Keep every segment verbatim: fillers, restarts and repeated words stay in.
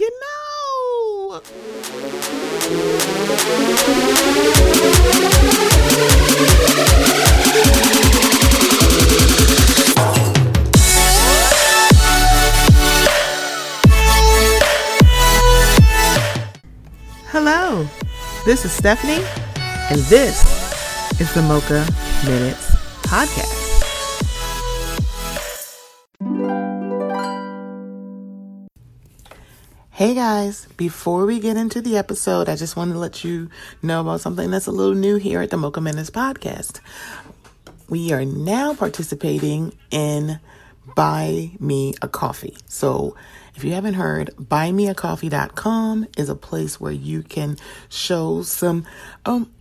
you know. Hello, this is Stephanie, and this is the Mocha Minutes Podcast. Hey guys, before we get into the episode, I just wanted to let you know about something that's a little new here at the Mocha Menace Podcast. We are now participating in Buy Me a Coffee. So if you haven't heard, buy me a coffee dot com is a place where you can show some um,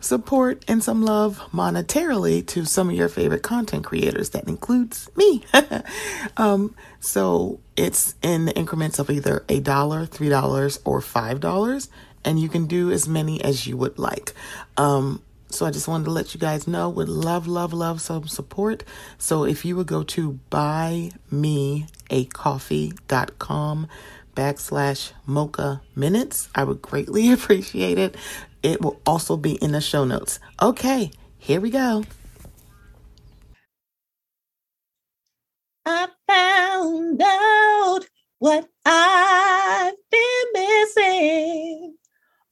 support and some love monetarily to some of your favorite content creators. That includes me. um, so... It's in the increments of either a dollar, three dollars, or five dollars, and you can do as many as you would like. Um, so I just wanted to let you guys know, would love, love, love some support. So if you would go to buy me a coffee dot com backslash Mocha Minutes, I would greatly appreciate it. It will also be in the show notes. Okay, here we go. I found out what I've been missing,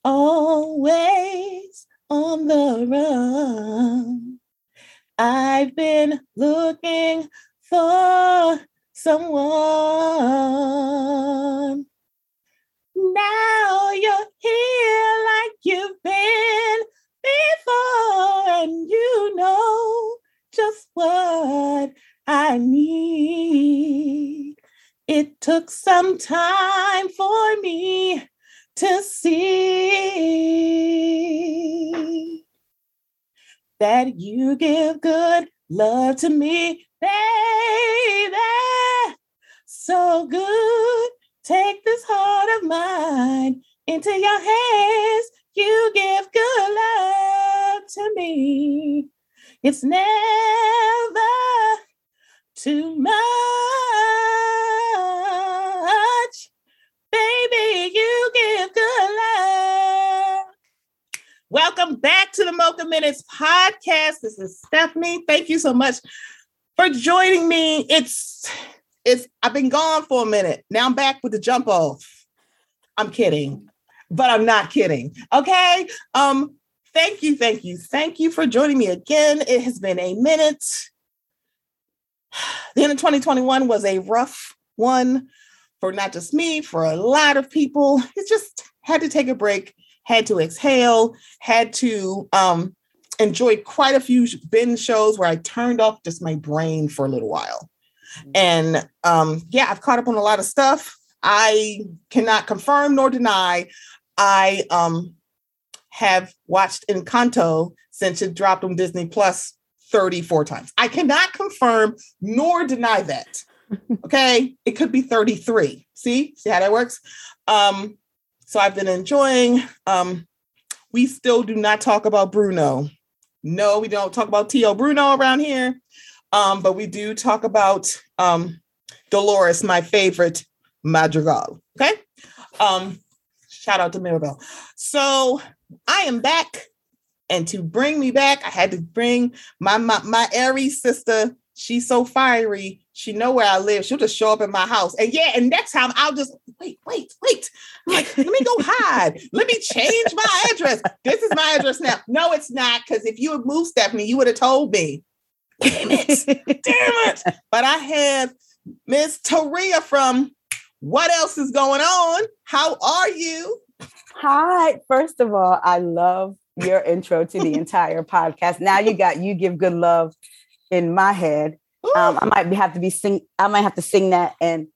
always on the run. I've been looking for someone. Now you're here like you've been before, and you know just what I need. It took some time for me to see that you give good love to me, baby. So good. Take this heart of mine into your hands. You give good love to me. It's never too much, baby, you give good love. Welcome back to the Mocha Minutes Podcast. This is Stephanie. Thank you so much for joining me. It's, it's, I've been gone for a minute. Now I'm back with the jump off. I'm kidding, but I'm not kidding. Okay. Um, thank you. Thank you. Thank you for joining me again. It has been a minute. The end of twenty twenty-one was a rough one for not just me, for a lot of people. It just had to take a break, had to exhale, had to um, enjoy quite a few binge shows where I turned off just my brain for a little while. And um, yeah, I've caught up on a lot of stuff. I cannot confirm nor deny. I um, have watched Encanto since it dropped on Disney Plus thirty-four times. I cannot confirm nor deny that. Okay. It could be thirty-three. See, see how that works. Um, so I've been enjoying, um, we still do not talk about Bruno. No, we don't talk about T O Bruno around here. Um, but we do talk about, um, Dolores, my favorite Madrigal. Okay. Um, shout out to Mirabel. So I am back. And to bring me back, I had to bring my, my my Aries sister. She's so fiery. She know where I live. She'll just show up in my house. And yeah, and next time I'll just, wait, wait, wait. I'm like, let me go hide. Let me change my address. This is my address now. No, it's not. Because if you had moved, Stephanie, you would have told me. Damn it. Damn it. But I have Miss Taria from What Else Is Going On? How are you? Hi. First of all, I love your intro to the entire podcast. Now you got you give good love in my head. Um, I might have to be sing. I might have to sing that in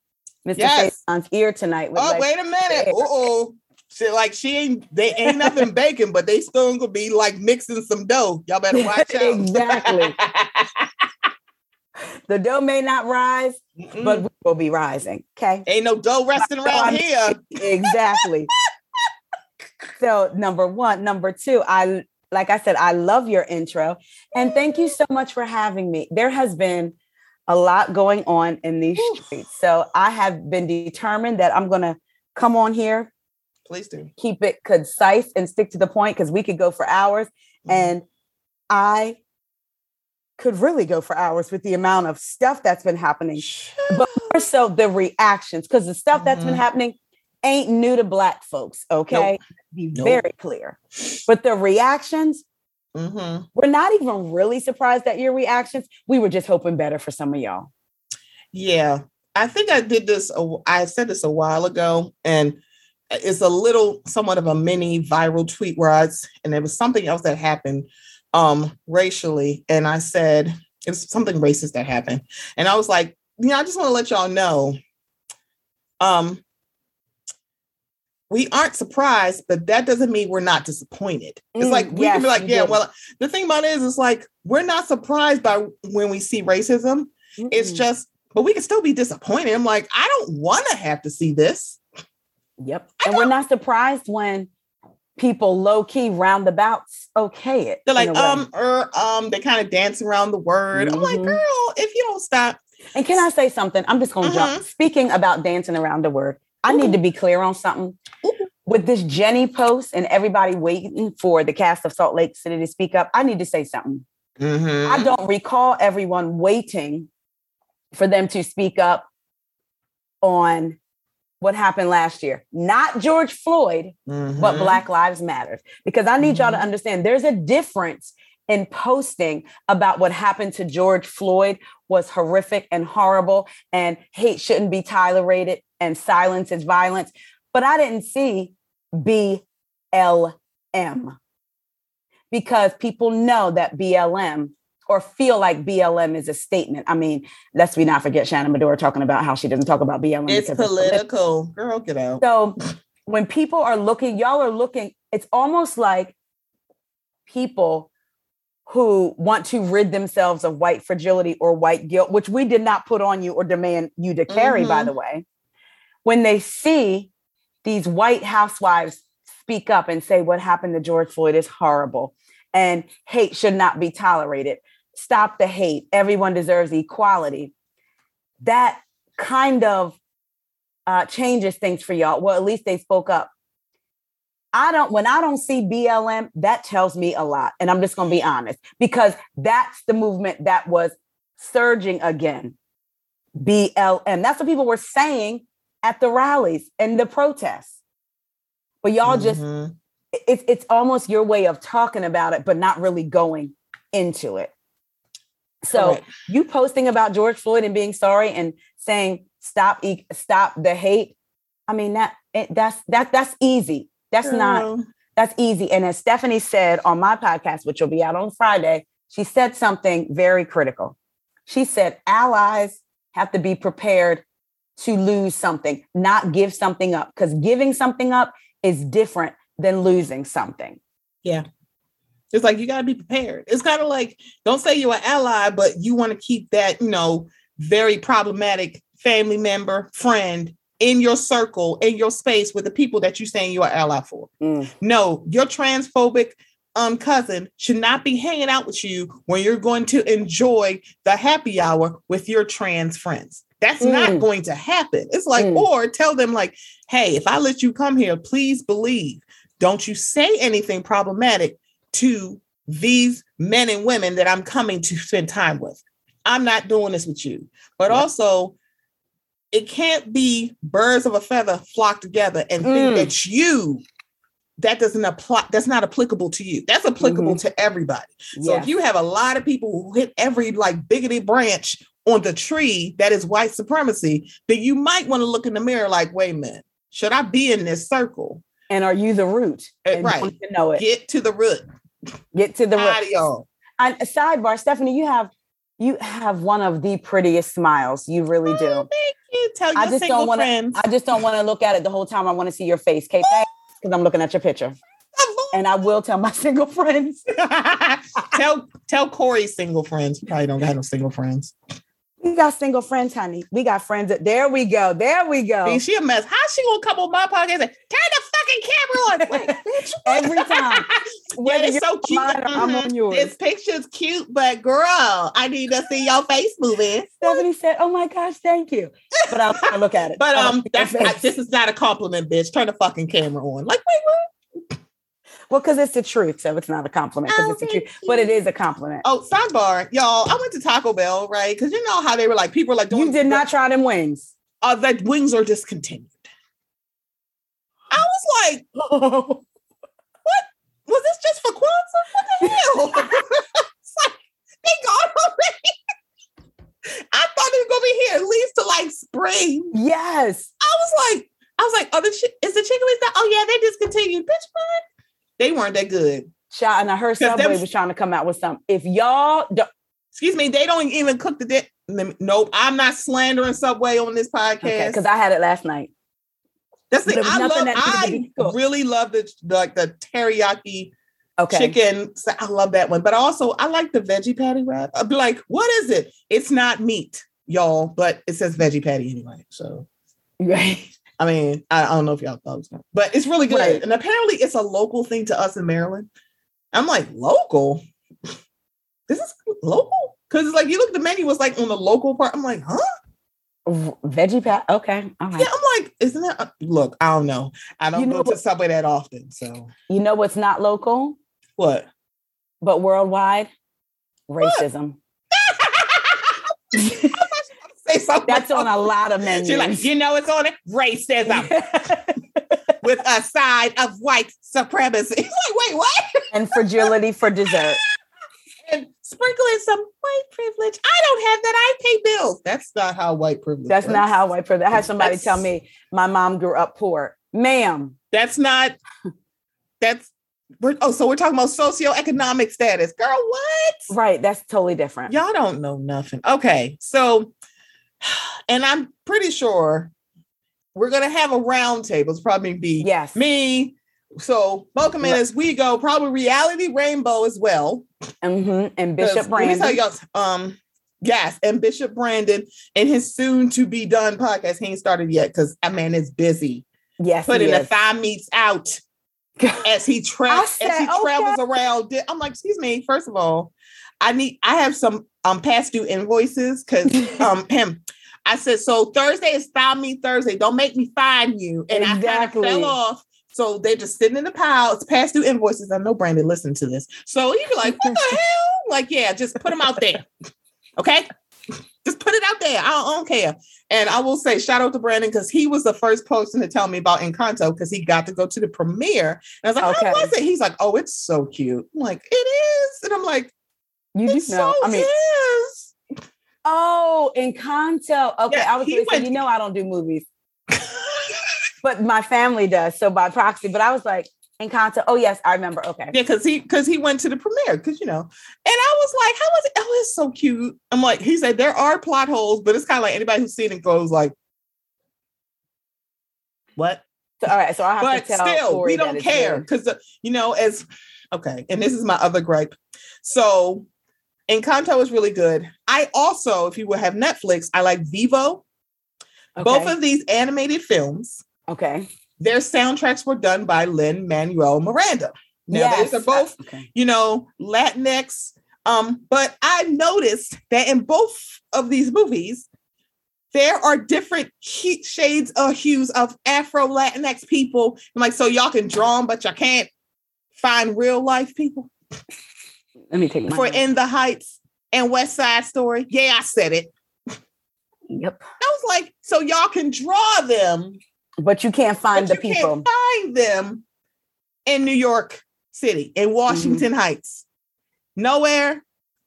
Mister Yes. Faison's ear tonight. With oh, like, wait a minute! Oh, she like she ain't. They ain't nothing baking, but they still gonna be like mixing some dough. Y'all better watch out. Exactly. The dough may not rise, mm-mm, but we will be rising. Okay. Ain't no dough resting like, around here. Exactly. So number one, number two, I, like I said, I love your intro and thank you so much for having me. There has been a lot going on in these streets. So I have been determined that I'm going to come on here. Please do. Keep it concise and stick to the point, because we could go for hours. Mm-hmm. And I could really go for hours with the amount of stuff that's been happening, but more so the reactions, because the stuff that's mm-hmm. been happening ain't new to Black folks. Okay. Nope. Be nope. very clear. But the reactions, mm-hmm. we're not even really surprised at your reactions. We were just hoping better for some of y'all. Yeah. I think I did this. I said this a while ago, and it's a little somewhat of a mini viral tweet where I, and there was something else that happened um, racially. And I said, it's something racist that happened. And I was like, you know, I just want to let y'all know, um, we aren't surprised, but that doesn't mean we're not disappointed. It's mm, like, we yes, can be like, yeah, well, the thing about it is, it's like, we're not surprised by when we see racism. Mm-mm. It's just, but we can still be disappointed. I'm like, I don't want to have to see this. Yep. I and don't. We're not surprised when people low key roundabouts okay it. They're like, um, er, um, they kind of dance around the word. Mm-hmm. I'm like, girl, if you don't stop. And can I say something? I'm just going to mm-hmm. jump. Speaking about dancing around the word, I Ooh. Need to be clear on something. Ooh. With this Jenny post and everybody waiting for the cast of Salt Lake City to speak up, I need to say something. Mm-hmm. I don't recall everyone waiting for them to speak up on what happened last year. Not George Floyd, mm-hmm. but Black Lives Matter. Because I need mm-hmm. y'all to understand there's a difference in posting about what happened to George Floyd was horrific and horrible, and hate shouldn't be tolerated, and silence is violence. But I didn't see B L M, because people know that B L M, or feel like B L M is a statement. I mean, let's we not forget Shannon Medora talking about how she doesn't talk about B L M. It's political. It's girl, get out. So when people are looking, y'all are looking, it's almost like people who want to rid themselves of white fragility or white guilt, which we did not put on you or demand you to carry, mm-hmm. by the way. When they see these white housewives speak up and say what happened to George Floyd is horrible and hate should not be tolerated. Stop the hate. Everyone deserves equality. That kind of uh, changes things for y'all. Well, at least they spoke up. I don't, when I don't see B L M, that tells me a lot. And I'm just going to be honest, because that's the movement that was surging again. B L M. That's what people were saying at the rallies and the protests. But y'all mm-hmm. just, it's, it's almost your way of talking about it, but not really going into it. So right. you posting about George Floyd and being sorry and saying, stop, e- stop the hate. I mean, that it, that's, that that's easy. That's Girl. Not, that's easy. And as Stephanie said on my podcast, which will be out on Friday, she said something very critical. She said, allies have to be prepared to lose something, not give something up, because giving something up is different than losing something. Yeah. It's like, you got to be prepared. It's kind of like, don't say you're an ally, but you want to keep that, you know, very problematic family member, friend in your circle, in your space with the people that you're saying you are ally for. Mm. No, your transphobic um, cousin should not be hanging out with you when you're going to enjoy the happy hour with your trans friends. That's mm. not going to happen. It's like, mm. or tell them like, hey, if I let you come here, please believe, don't you say anything problematic to these men and women that I'm coming to spend time with. I'm not doing this with you. But right. also, it can't be birds of a feather flock together and think mm. that you, that doesn't apply, that's not applicable to you. That's applicable mm-hmm. to everybody. So yeah. if you have a lot of people who hit every like bigoted branch on the tree that is white supremacy, then you might want to look in the mirror like, wait a minute, should I be in this circle? And are you the root? And right. don't you know it? Get to the root. Get to the root. Audio. I, sidebar, Stephanie, you have you have one of the prettiest smiles. You really do. Oh, thank you. Tell your I just single don't wanna, friends. I just don't want to look at it the whole time. I want to see your face, Kate, because I'm looking at your picture. And I will tell my single friends. tell tell Corey's single friends. You probably don't have no single friends. We got single friends, honey. We got friends. That, there we go. There we go. See, she a mess. How's she gonna come on my podcast and say, turn the fuck fucking camera on. Like, bitch, every time. Yeah, it's so cute. Mine, uh-huh. I'm on yours. This picture's cute, but girl, I need to see your face moving. Stephanie said, "Oh my gosh, thank you." But I'll, I'll look at it. But um, that's I, this is not a compliment, bitch. Turn the fucking camera on. Like, wait, what? Well, because it's the truth, so it's not a compliment. Because oh, it's the truth, you. But it is a compliment. Oh, sidebar, y'all! I went to Taco Bell, right? Because you know how they were like, people were like, doing, "You did not try them wings." Uh, that wings are discontinued. I was like, oh. "What? Was this just for Kwanzaa? What the hell?" It's like they gone already. I thought it was gonna be here at least to like spring. Yes, I was like, I was like, "Oh, the chi- is the chicken wings that? Oh yeah, they discontinued, bitch, man." They weren't that good. Child, and I heard Subway was, was trying to come out with something. If y'all don't... Excuse me, they don't even cook the... Di- nope, I'm not slandering Subway on this podcast. Because okay, I had it last night. That's the thing. I, love, I really love the, like, the teriyaki okay. chicken. I love that one. But also, I like the veggie patty wrap. I'd be like, what is it? It's not meat, y'all, but it says veggie patty anyway, so... Right. I mean, I don't know if y'all thought it was not, but it's really good. Right. And apparently it's a local thing to us in Maryland. I'm like, local? This is local? Because it's like, you look at the menu, it's like on the local part. I'm like, huh? Veggie pat? Okay. All right. Yeah, I'm like, isn't that? A- look, I don't know. I don't you know go to Subway that often, so. You know what's not local? What? But worldwide? Racism. That's on a lot of menus. She's like, you know it's on it? Racism. With a side of white supremacy. It's like, wait, what? And fragility for dessert. And sprinkle in some white privilege. I don't have that. I pay bills. That's not how white privilege That's works. not how white privilege. I had somebody that's, tell me my mom grew up poor. Ma'am. That's not, that's, we're, oh, so we're talking about socioeconomic status. Girl, what? Right. That's totally different. Y'all don't know nothing. Okay. So, and I'm pretty sure we're going to have a round table. It's probably be yes. me. So welcome in as we go. Probably Reality Rainbow as well. Mm-hmm. And Bishop Brandon. Let me tell y'all, um, yes. And Bishop Brandon and his soon to be done podcast. He ain't started yet because I mean, it's busy. Yes. Putting the thigh meats out as he, tra- said, as he travels okay. around. I'm like, excuse me. First of all, I need, I have some um, past due invoices because um, him, I said, so Thursday is File Me Thursday. Don't make me fine you. And exactly. I kind of fell off. So they're just sitting in the pile. It's past due invoices. I know Brandon listened to this. So he'd be like, what the hell? Like, yeah, just put them out there. Okay. Just put it out there. I don't, I don't care. And I will say shout out to Brandon because he was the first person to tell me about Encanto because he got to go to the premiere. And I was like, okay. How was it? He's like, oh, it's so cute. I'm like, it is. And I'm like, You do know. So I mean, is. Oh, Encanto. Okay, yeah, I was going to say, you know, I don't do movies, but my family does. So by proxy, but I was like, Encanto. Oh, yes, I remember. Okay. Yeah, because he because he went to the premiere, because, you know, and I was like, how was it? Oh, it's so cute. I'm like, he said, there are plot holes, but it's kind of like anybody who's seen it goes like, what? So, all right. So I have but to tell But still, we don't care because, you know, as okay. And this is my other gripe. So. Encanto is really good. I also, if you will have Netflix, I like Vivo. Okay. Both of these animated films. Okay. Their soundtracks were done by Lin-Manuel Miranda. Now, yes. these are both, okay. you know, Latinx. Um, but I noticed that in both of these movies, there are different he- shades of hues of Afro-Latinx people. I'm like, so y'all can draw them, but y'all can't find real life people. Let me take my for note. In the Heights and West Side Story. Yeah, I said it. Yep. I was like, so y'all can draw them, but you can't find the you people. Can't find them in New York City, in Washington mm-hmm. Heights, nowhere.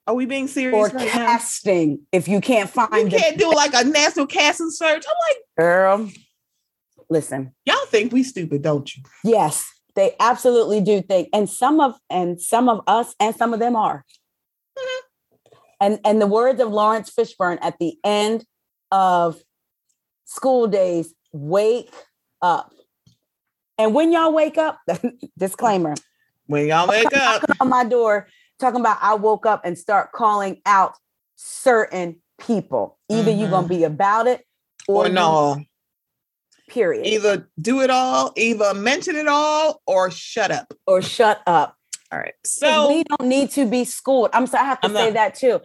Are we being serious? Or right casting? Now? If you can't find, you them. Can't do like a national casting search. I'm like, girl, listen. Y'all think we stupid, don't you? Yes. They absolutely do think, and some of and some of us and some of them are. Mm-hmm. And and the words of Lawrence Fishburne at the end of School Days, wake up. And when y'all wake up, disclaimer. When y'all wake up. Knocking on my door, talking about I woke up and start calling out certain people. Either mm-hmm. you're going to be about it or, or no. period. Either do it all, either mention it all, or shut up. Or shut up. All right. So we don't need to be schooled. I'm sorry, I have to I'm say not, that too.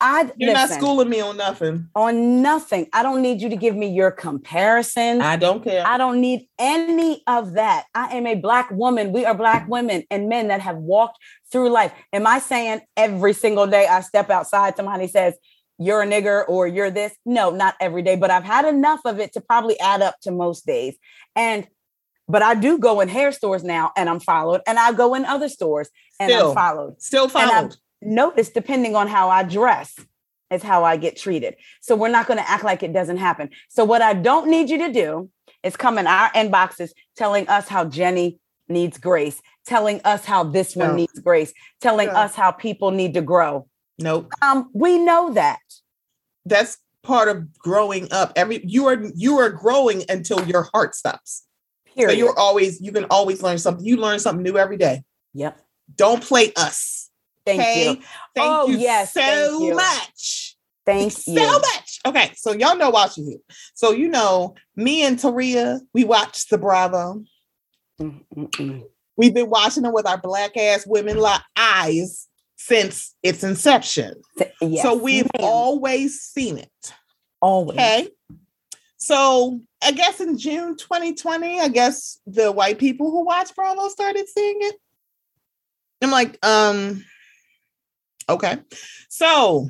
I You're listen, not schooling me on nothing. On nothing. I don't need you to give me your comparisons. I don't care. I don't need any of that. I am a Black woman. We are Black women and men that have walked through life. Am I saying every single day I step outside, somebody says, you're a nigger or you're this? No, not every day, but I've had enough of it to probably add up to most days. And But I do go in hair stores now and I'm followed, and I go in other stores and still, I'm followed. Still followed. And I've noticed, depending on how I dress is how I get treated. So we're not going to act like it doesn't happen. So what I don't need you to do is come in our inboxes telling us how Jenny needs grace, telling us how this one no. needs grace, telling no. us how people need to grow. Nope. Um, we know that. That's part of growing up. Every you are you are growing until your heart stops. Period. So you're always, you can always learn something. You learn something new every day. Yep. Don't play us. Thank okay? you. Thank oh, you yes, so thank you. much. Thank so you so much. Okay. So y'all know why she's here. So, you know, me and Taria, we watched the Bravo. Mm-mm-mm. We've been watching it with our Black ass women like eyes since its inception. Yes, so we've ma'am. always seen it. Always. Okay. So I guess in June twenty twenty, I guess the white people who watch Bravo started seeing it. I'm like, um, okay. So,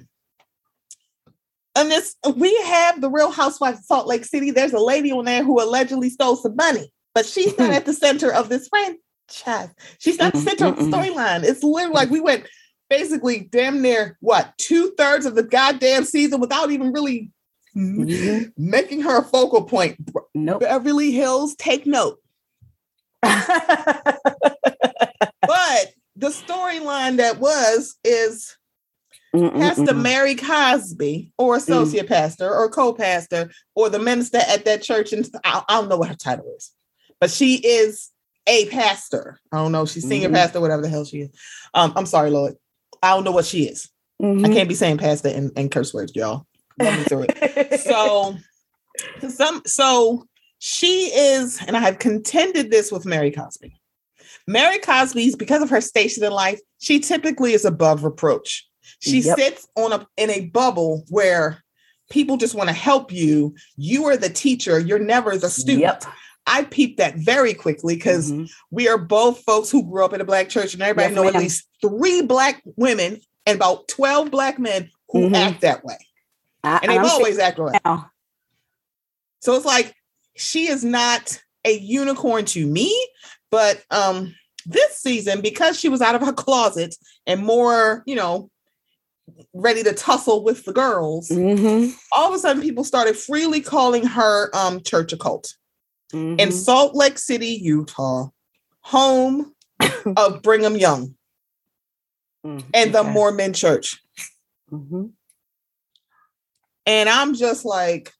and this, we have the Real Housewives of Salt Lake City. There's a lady on there who allegedly stole some money, but she's not at the center of this franchise. She's not the center of the storyline. It's literally like we went basically damn near, what, two-thirds of the goddamn season without even really Mm-hmm. making her a focal point. Nope. Beverly Hills, take note. But the storyline that was is Mm-mm-mm. Pastor Mary Cosby, or associate mm. pastor or co-pastor or the minister at that church, and I, I don't know what her title is, but she is a pastor. I don't know, she's senior mm-hmm. pastor, whatever the hell she is. um, I'm sorry, Lord, I don't know what she is. mm-hmm. I can't be saying pastor and, and curse words, y'all. so some so she is, and I have contended this with Mary Cosby. Mary Cosby's, because of her station in life, she typically is above reproach. She yep. sits on a in a bubble where people just want to help you. You are the teacher, you're never the student. Yep. I peeped that very quickly because mm-hmm. we are both folks who grew up in a Black church, and everybody yes, knows at least three Black women and about twelve Black men who mm-hmm. act that way. I, and they've always acted like that. So it's like, she is not a unicorn to me, but um, this season, because she was out of her closet and more, you know, ready to tussle with the girls, mm-hmm. all of a sudden people started freely calling her um, church a cult. Mm-hmm. In Salt Lake City, Utah, home of Brigham Young mm-hmm. and the okay. Mormon Church. Mm-hmm. And I'm just like,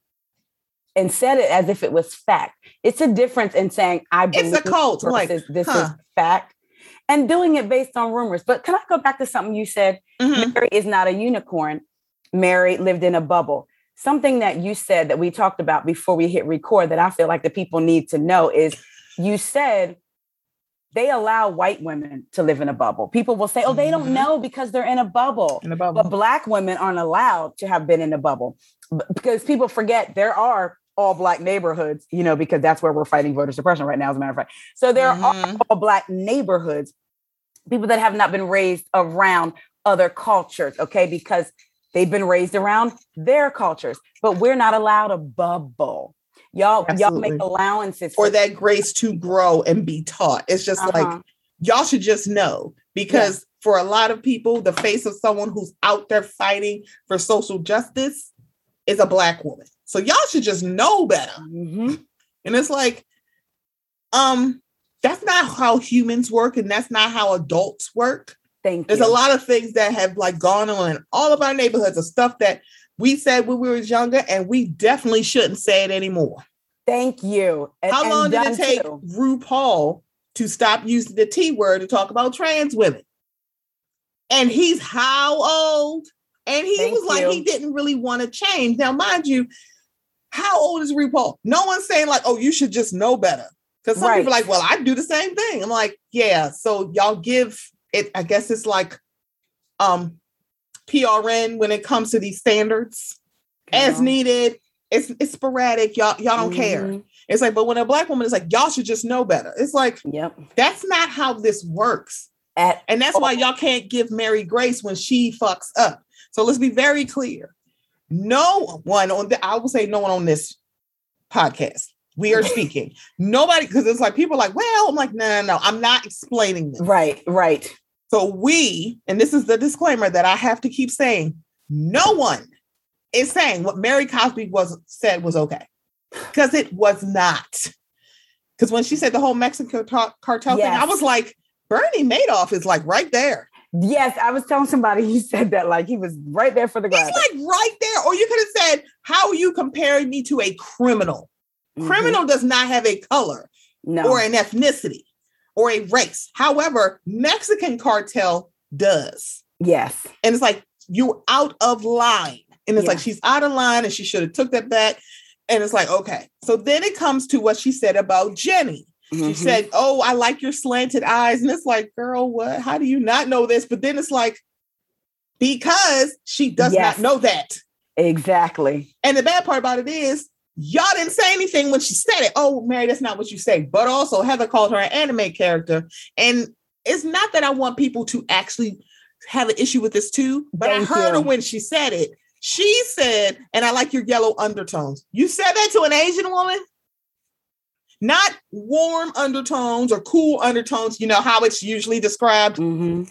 and said it as if it was fact. It's a difference in saying I believe it's a cult. Versus, like this huh. is fact, and doing it based on rumors. But can I go back to something you said? Mm-hmm. Mary is not a unicorn. Mary lived in a bubble. Something that you said that we talked about before we hit record that I feel like the people need to know is you said they allow white women to live in a bubble. People will say, oh, they don't know because they're in a bubble. In a bubble. But Black women aren't allowed to have been in a bubble because people forget there are all Black neighborhoods, you know, because that's where we're fighting voter suppression right now, as a matter of fact. So there mm-hmm. are all Black neighborhoods, people that have not been raised around other cultures, okay, because they've been raised around their cultures, but we're not allowed a bubble. Y'all, Absolutely. y'all make allowances for that grace to grow and be taught. It's just uh-huh. like, y'all should just know, because yeah. for a lot of people, the face of someone who's out there fighting for social justice is a Black woman. So y'all should just know better. Mm-hmm. And it's like, um, that's not how humans work. And that's not how adults work. Thank There's you. a lot of things that have like gone on in all of our neighborhoods of stuff that we said when we were younger, and we definitely shouldn't say it anymore. Thank you. And, How long did it take too. RuPaul to stop using the T word to talk about trans women? And he's how old? And he Thank was you. like, he didn't really want to change. Now, mind you, how old is RuPaul? No one's saying like, oh, you should just know better. Because some right. people are like, well, I do the same thing. I'm like, yeah. So y'all give it, I guess it's like um, P R N when it comes to these standards yeah. as needed. It's, it's sporadic. Y'all, y'all don't mm-hmm. care. It's like, but when a black woman is like, y'all should just know better. It's like, yep. that's not how this works. At and that's all. Why y'all can't give Mary grace when she fucks up. So let's be very clear. No one on the, I will say no one on this podcast. We are speaking. Nobody, because it's like, people are like, well, I'm like, no, no, no, I'm not explaining this. Right, right. So we, and this is the disclaimer that I have to keep saying, no one is saying what Mary Cosby was said was okay. Because it was not. Because when she said the whole Mexican tar- cartel yes. thing, I was like, Bernie Madoff is like right there. Yes, I was telling somebody he said that, like he was right there for the grab. He's like right there. Or you could have said, how are you comparing me to a criminal? Mm-hmm. Criminal does not have a color no. or an ethnicity or a race. However, Mexican cartel does. Yes. And it's like, you're out of line. And it's yeah. like, she's out of line and she should have took that back. And it's like, okay. So then it comes to what she said about Jenny. Mm-hmm. She said, oh, I like your slanted eyes. And it's like, girl, what? How do you not know this? But then it's like, because she does yes. not know that. Exactly. And the bad part about it is, y'all didn't say anything when she said it. Oh, Mary, that's not what you say. But also Heather called her an anime character. And it's not that I want people to actually have an issue with this too, but Thank I heard you. her when she said it. She said, and I like your yellow undertones. You said that to an Asian woman? Not warm undertones or cool undertones, you know, how it's usually described. Mm-hmm.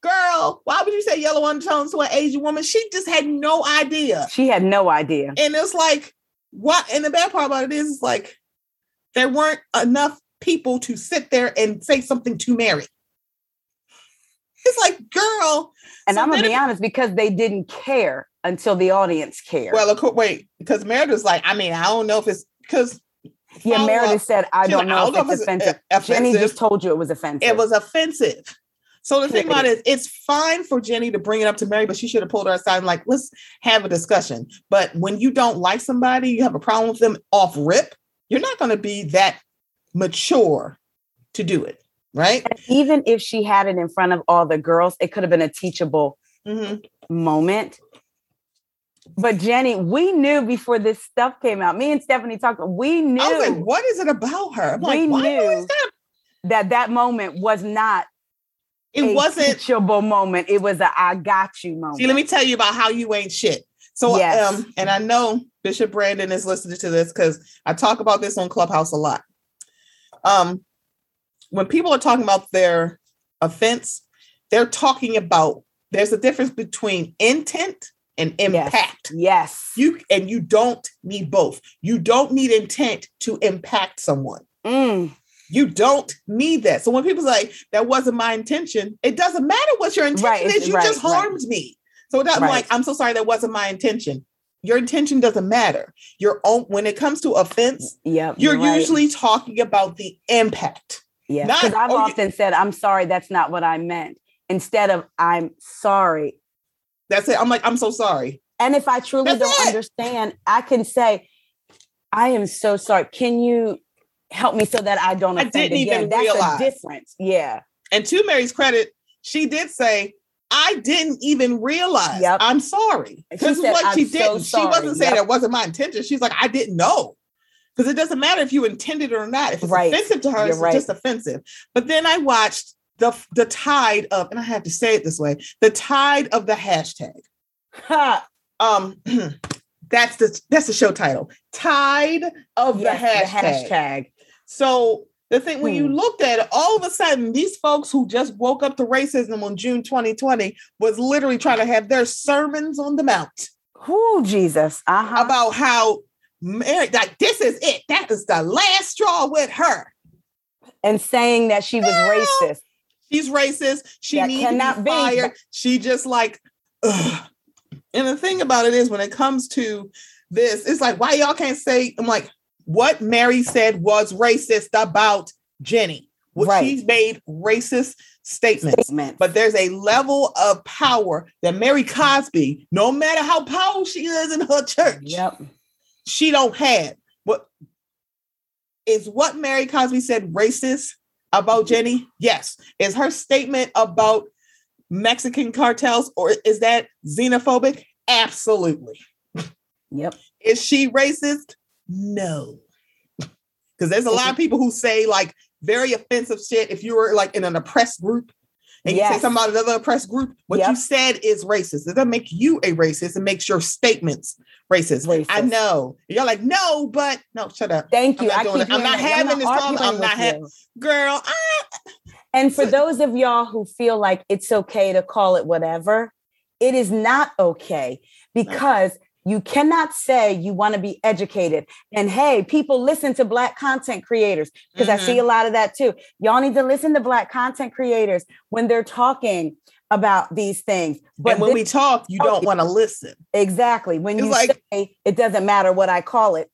Girl, why would you say yellow undertones to an Asian woman? She just had no idea. She had no idea. And it's like, what? And the bad part about it is, it's like, there weren't enough people to sit there and say something to Mary. It's like, girl. And so I'm going to be honest, because they didn't care until the audience cared. Well, of course, wait, because Meredith's like, I mean, I don't know if it's because. Yeah, Meredith said, I don't know if it's offensive. Jenny just told you it was offensive. It was offensive. So the thing about it is, it's fine for Jenny to bring it up to Mary, but she should have pulled her aside and like, let's have a discussion. But when you don't like somebody, you have a problem with them off rip, you're not going to be that mature to do it. Right. And even if she had it in front of all the girls, it could have been a teachable mm-hmm. moment. But Jenny, we knew before this stuff came out, me and Stephanie talked, we knew. I was like, what is it about her? I'm we like, why knew that? that that moment was not It a wasn't teachable moment. It was a I got you moment. See, let me tell you about how you ain't shit. So, yes. um, and I know Bishop Brandon is listening to this because I talk about this on Clubhouse a lot. Um, when people are talking about their offense, they're talking about there's a difference between intent and impact. Yes. yes. You and you don't need both. You don't need intent to impact someone. Mm. You don't need that. So when people say that wasn't my intention, it doesn't matter what your intention right, is. You right, just harmed right. me. So that, right. I'm like, I'm so sorry. That wasn't my intention. Your intention doesn't matter. Your own, when it comes to offense, yep, you're right. usually talking about the impact. Yeah. Because I've oh, often you, said, I'm sorry. That's not what I meant. Instead of I'm sorry. That's it. I'm like, I'm so sorry. And if I truly that's don't it. understand, I can say, I am so sorry. Can you help me so that I don't offend I didn't again. Even That's realize. a difference. Yeah. And to Mary's credit, she did say, I didn't even realize. Yep. I'm sorry. This is what I'm she did. So she wasn't saying yep. that wasn't my intention. She's like, I didn't know. Because it doesn't matter if you intended it or not. If it's right. offensive to her, You're it's right. just offensive. But then I watched the, the tide of, and I have to say it this way, the tide of the hashtag. Huh. Um, that's the that's the show title. Tide of yes, the hashtag. The hashtag. So the thing, when hmm. you looked at it, all of a sudden, these folks who just woke up to racism on June twenty twenty was literally trying to have their sermons on the mount. Oh, Jesus. Uh-huh. About how, Mary, like, this is it. That is the last straw with her. And saying that she was Girl, racist. She's racist. She that needs to be fired. Be. She just like, ugh. And the thing about it is, when it comes to this, it's like, why y'all can't say, I'm like, what Mary said was racist about Jenny. Well, right. She's made racist statements, statements, but there's a level of power that Mary Cosby, no matter how powerful she is in her church, yep. she don't have. What is what Mary Cosby said racist about Jenny? Yes. Is her statement about Mexican cartels, or is that xenophobic? Absolutely. Yep. Is she racist? No. Because there's a lot of people who say like very offensive shit. If you were like in an oppressed group and yes. you say something about another oppressed group, what yep. you said is racist. It doesn't make you a racist. It makes your statements racist. racist. I know. You're like, no, but no, shut up. Thank you. I'm not, I keep I'm not having this problem. I'm not having, girl. I... And for so, those of y'all who feel like it's okay to call it whatever, it is not okay because no. You cannot say you want to be educated. And hey, people listen to Black content creators, because mm-hmm. I see a lot of that too. Y'all need to listen to Black content creators when they're talking about these things. But and when this- we talk, you don't want to listen. Exactly. When it's you like, say it doesn't matter what I call it,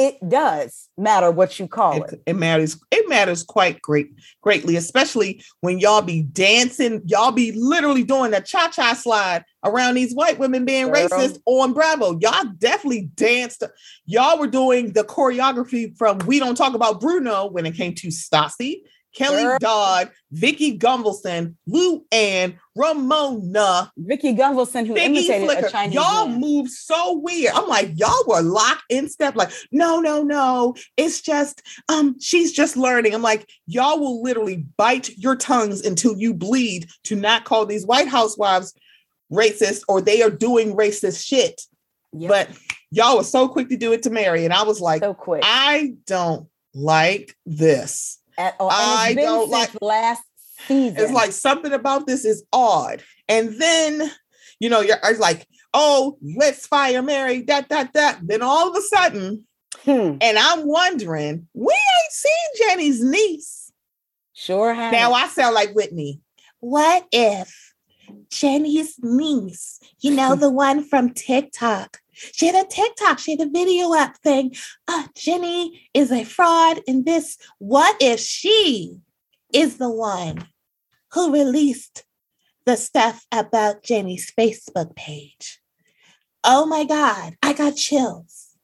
it does matter what you call it. It, it matters. It matters quite great, greatly, especially when y'all be dancing. Y'all be literally doing the cha-cha slide around these white women being Girl. racist on Bravo. Y'all definitely danced. Y'all were doing the choreography from We Don't Talk About Bruno when it came to Stassi, Kelly Girl. Dodd, Vicky Gumbleson, Lou Ann, Ramona. Vicky Gumbleson, who Vicky imitated Flicker. A Chinese Y'all man. Moved so weird. I'm like, y'all were locked in step. Like, no, no, no. It's just, um, she's just learning. I'm like, y'all will literally bite your tongues until you bleed to not call these white housewives racist or they are doing racist shit. Yep. But y'all were so quick to do it to Mary. And I was like, so quick. I don't like this. At all. I don't like last season. It's like something about this is odd. And then, you know, you're like, oh, let's fire Mary, that, that, that. Then all of a sudden, hmm. and I'm wondering, we ain't seen Jenny's niece. Sure have. Now I sound like Whitney. What if Jenny's niece, you know, the one from TikTok, she had a TikTok, she had a video up thing. Uh, Jenny is a fraud in this. What if she is the one who released the stuff about Jenny's Facebook page? Oh my God, I got chills.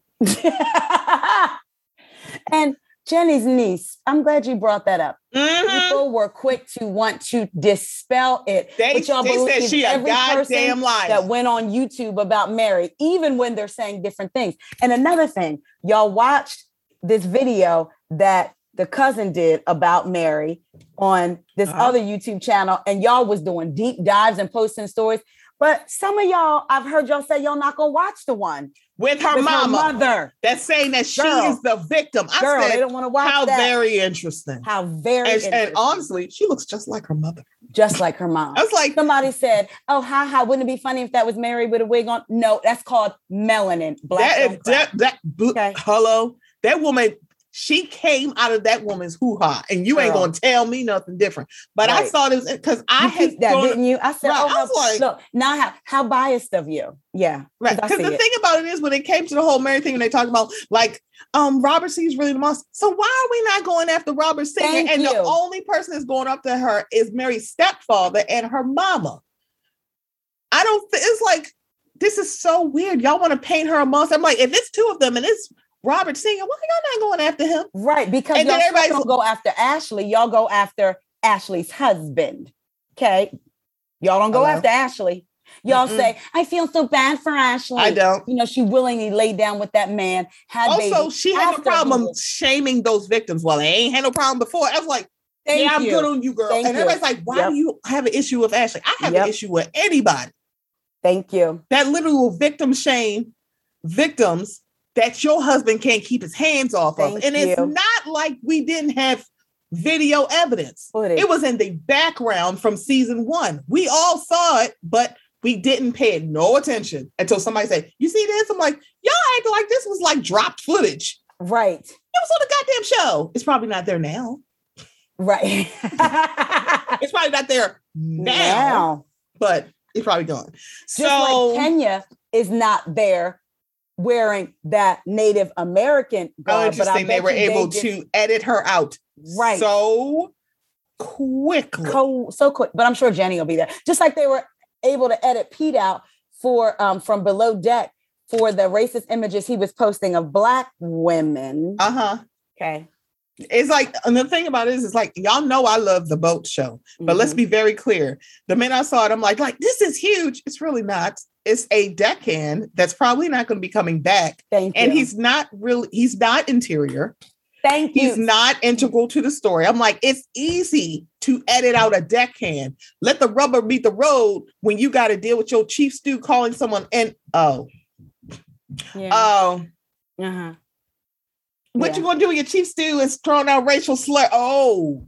And Jenny's niece, I'm glad you brought that up. Mm-hmm. People were quick to want to dispel it. They, y'all they said she a goddamn liar that went on YouTube about Mary, even when they're saying different things. And another thing, y'all watched this video that the cousin did about Mary on this uh-huh. other YouTube channel, and y'all was doing deep dives and posting stories. But some of y'all, I've heard y'all say y'all not gonna watch the one with her with mama, her mother, that's saying that she girl, is the victim. I girl, said, they don't want to watch how that. Very interesting. How very and, interesting. And honestly, she looks just like her mother, just like her mom. I was like, somebody said, "Oh, ha ha, wouldn't it be funny if that was Mary with a wig on?" No, that's called melanin. Black. That, that, that bl- okay. Hello, that woman. She came out of that woman's hoo-ha, and you girl. Ain't gonna tell me nothing different. But right. I saw this because I you had that, gone, didn't you? I said, right, "Oh, I was like, look, now how, how biased of you." Yeah, right. Because the it. Thing about it is, when it came to the whole Mary thing, and they talk about like, um, Robert Singer's really the monster. So why are we not going after Robert Singer? Thank and you. The only person that's going up to her is Mary's stepfather and her mama. I don't. Th- it's like this is so weird. Y'all want to paint her a monster? I'm like, if it's two of them, and it's Robert Singer, why y'all not going after him? Right, because and y'all everybody don't go after Ashley. Y'all go after Ashley's husband. Okay, y'all don't go Hello. After Ashley. Y'all Mm-mm. say, "I feel so bad for Ashley." I don't. You know, she willingly laid down with that man. Had also, she had no problem was- shaming those victims. Well, they ain't had no problem before. I was like, "Yeah, I'm good on you, girl." Thank and everybody's you. Like, "Why yep. do you have an issue with Ashley? I have yep. an issue with anybody." Thank you. That literal victim shame, victims. That your husband can't keep his hands off Thank of. And you. It's not like we didn't have video evidence. Footage. It was in the background from season one. We all saw it, but we didn't pay it no attention until somebody said, "You see this?" I'm like, y'all acting like this was like dropped footage. Right. It was on the goddamn show. It's probably not there now. Right. It's probably not there now, now. But it's probably gone. Just so like Kenya is not there. Wearing that Native American garb, oh, interesting. But I they were able they to edit her out right so quickly, Co- so quick. But I'm sure Jenny will be there, just like they were able to edit Pete out for um from Below Deck for the racist images he was posting of Black women. Uh-huh. Okay. It's like, and the thing about it is, it's like, y'all know I love the boat show, but mm-hmm. let's be very clear. The minute I saw it, I'm like, like, this is huge. It's really not. It's a deckhand that's probably not going to be coming back. Thank you. And he's not really, he's not interior. Thank you. He's not integral to the story. I'm like, it's easy to edit out a deckhand. Let the rubber meet the road when you got to deal with your chief stew calling someone and oh. Yeah. Oh. Uh-huh. What yeah. you gonna do when your chief stew is throwing out racial slur? Oh,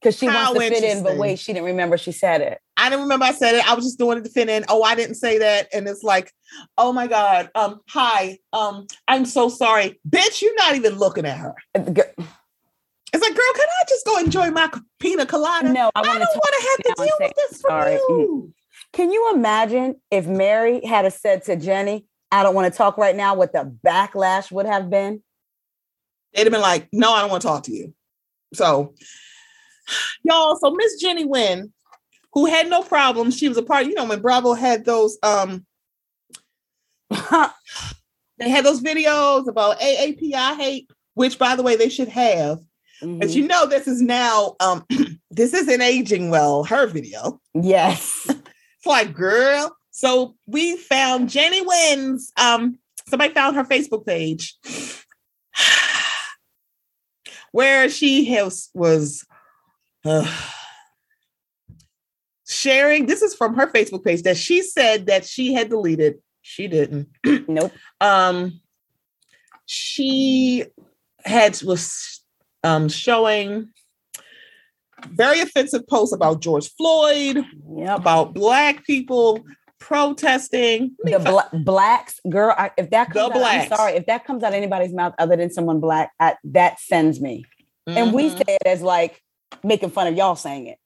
because she How wants to fit in, but wait, she didn't remember she said it. I didn't remember I said it. I was just doing it to fit in. Oh, I didn't say that, and it's like, oh my god. Um, hi. Um, I'm so sorry, bitch. You're not even looking at her. It's like, girl, can I just go enjoy my pina colada? No, I, I don't want to have to deal with this from sorry. you. Can you imagine if Mary had said to Jenny, "I don't want to talk right now," what the backlash would have been? They'd have been like, no, I don't want to talk to you. So, y'all, so Miss Jenny Wynn, who had no problem, she was a part, you know, when Bravo had those, um, they had those videos about A A P I hate, which, by the way, they should have. Mm-hmm. But you know, this is now, um, this isn't aging well, her video. Yes. It's like, girl. So we found Jenny Wynn's, um, somebody found her Facebook page. Where she has, was uh, sharing, this is from her Facebook page, that she said that she had deleted. She didn't. Nope. Um, she had was um, showing very offensive posts about George Floyd, yep. about Black people protesting. The bl- blacks, girl, I, if that comes the out, I'm sorry, if that comes out of anybody's mouth other than someone Black, I, that sends me. Mm-hmm. And we say it as like making fun of y'all saying it.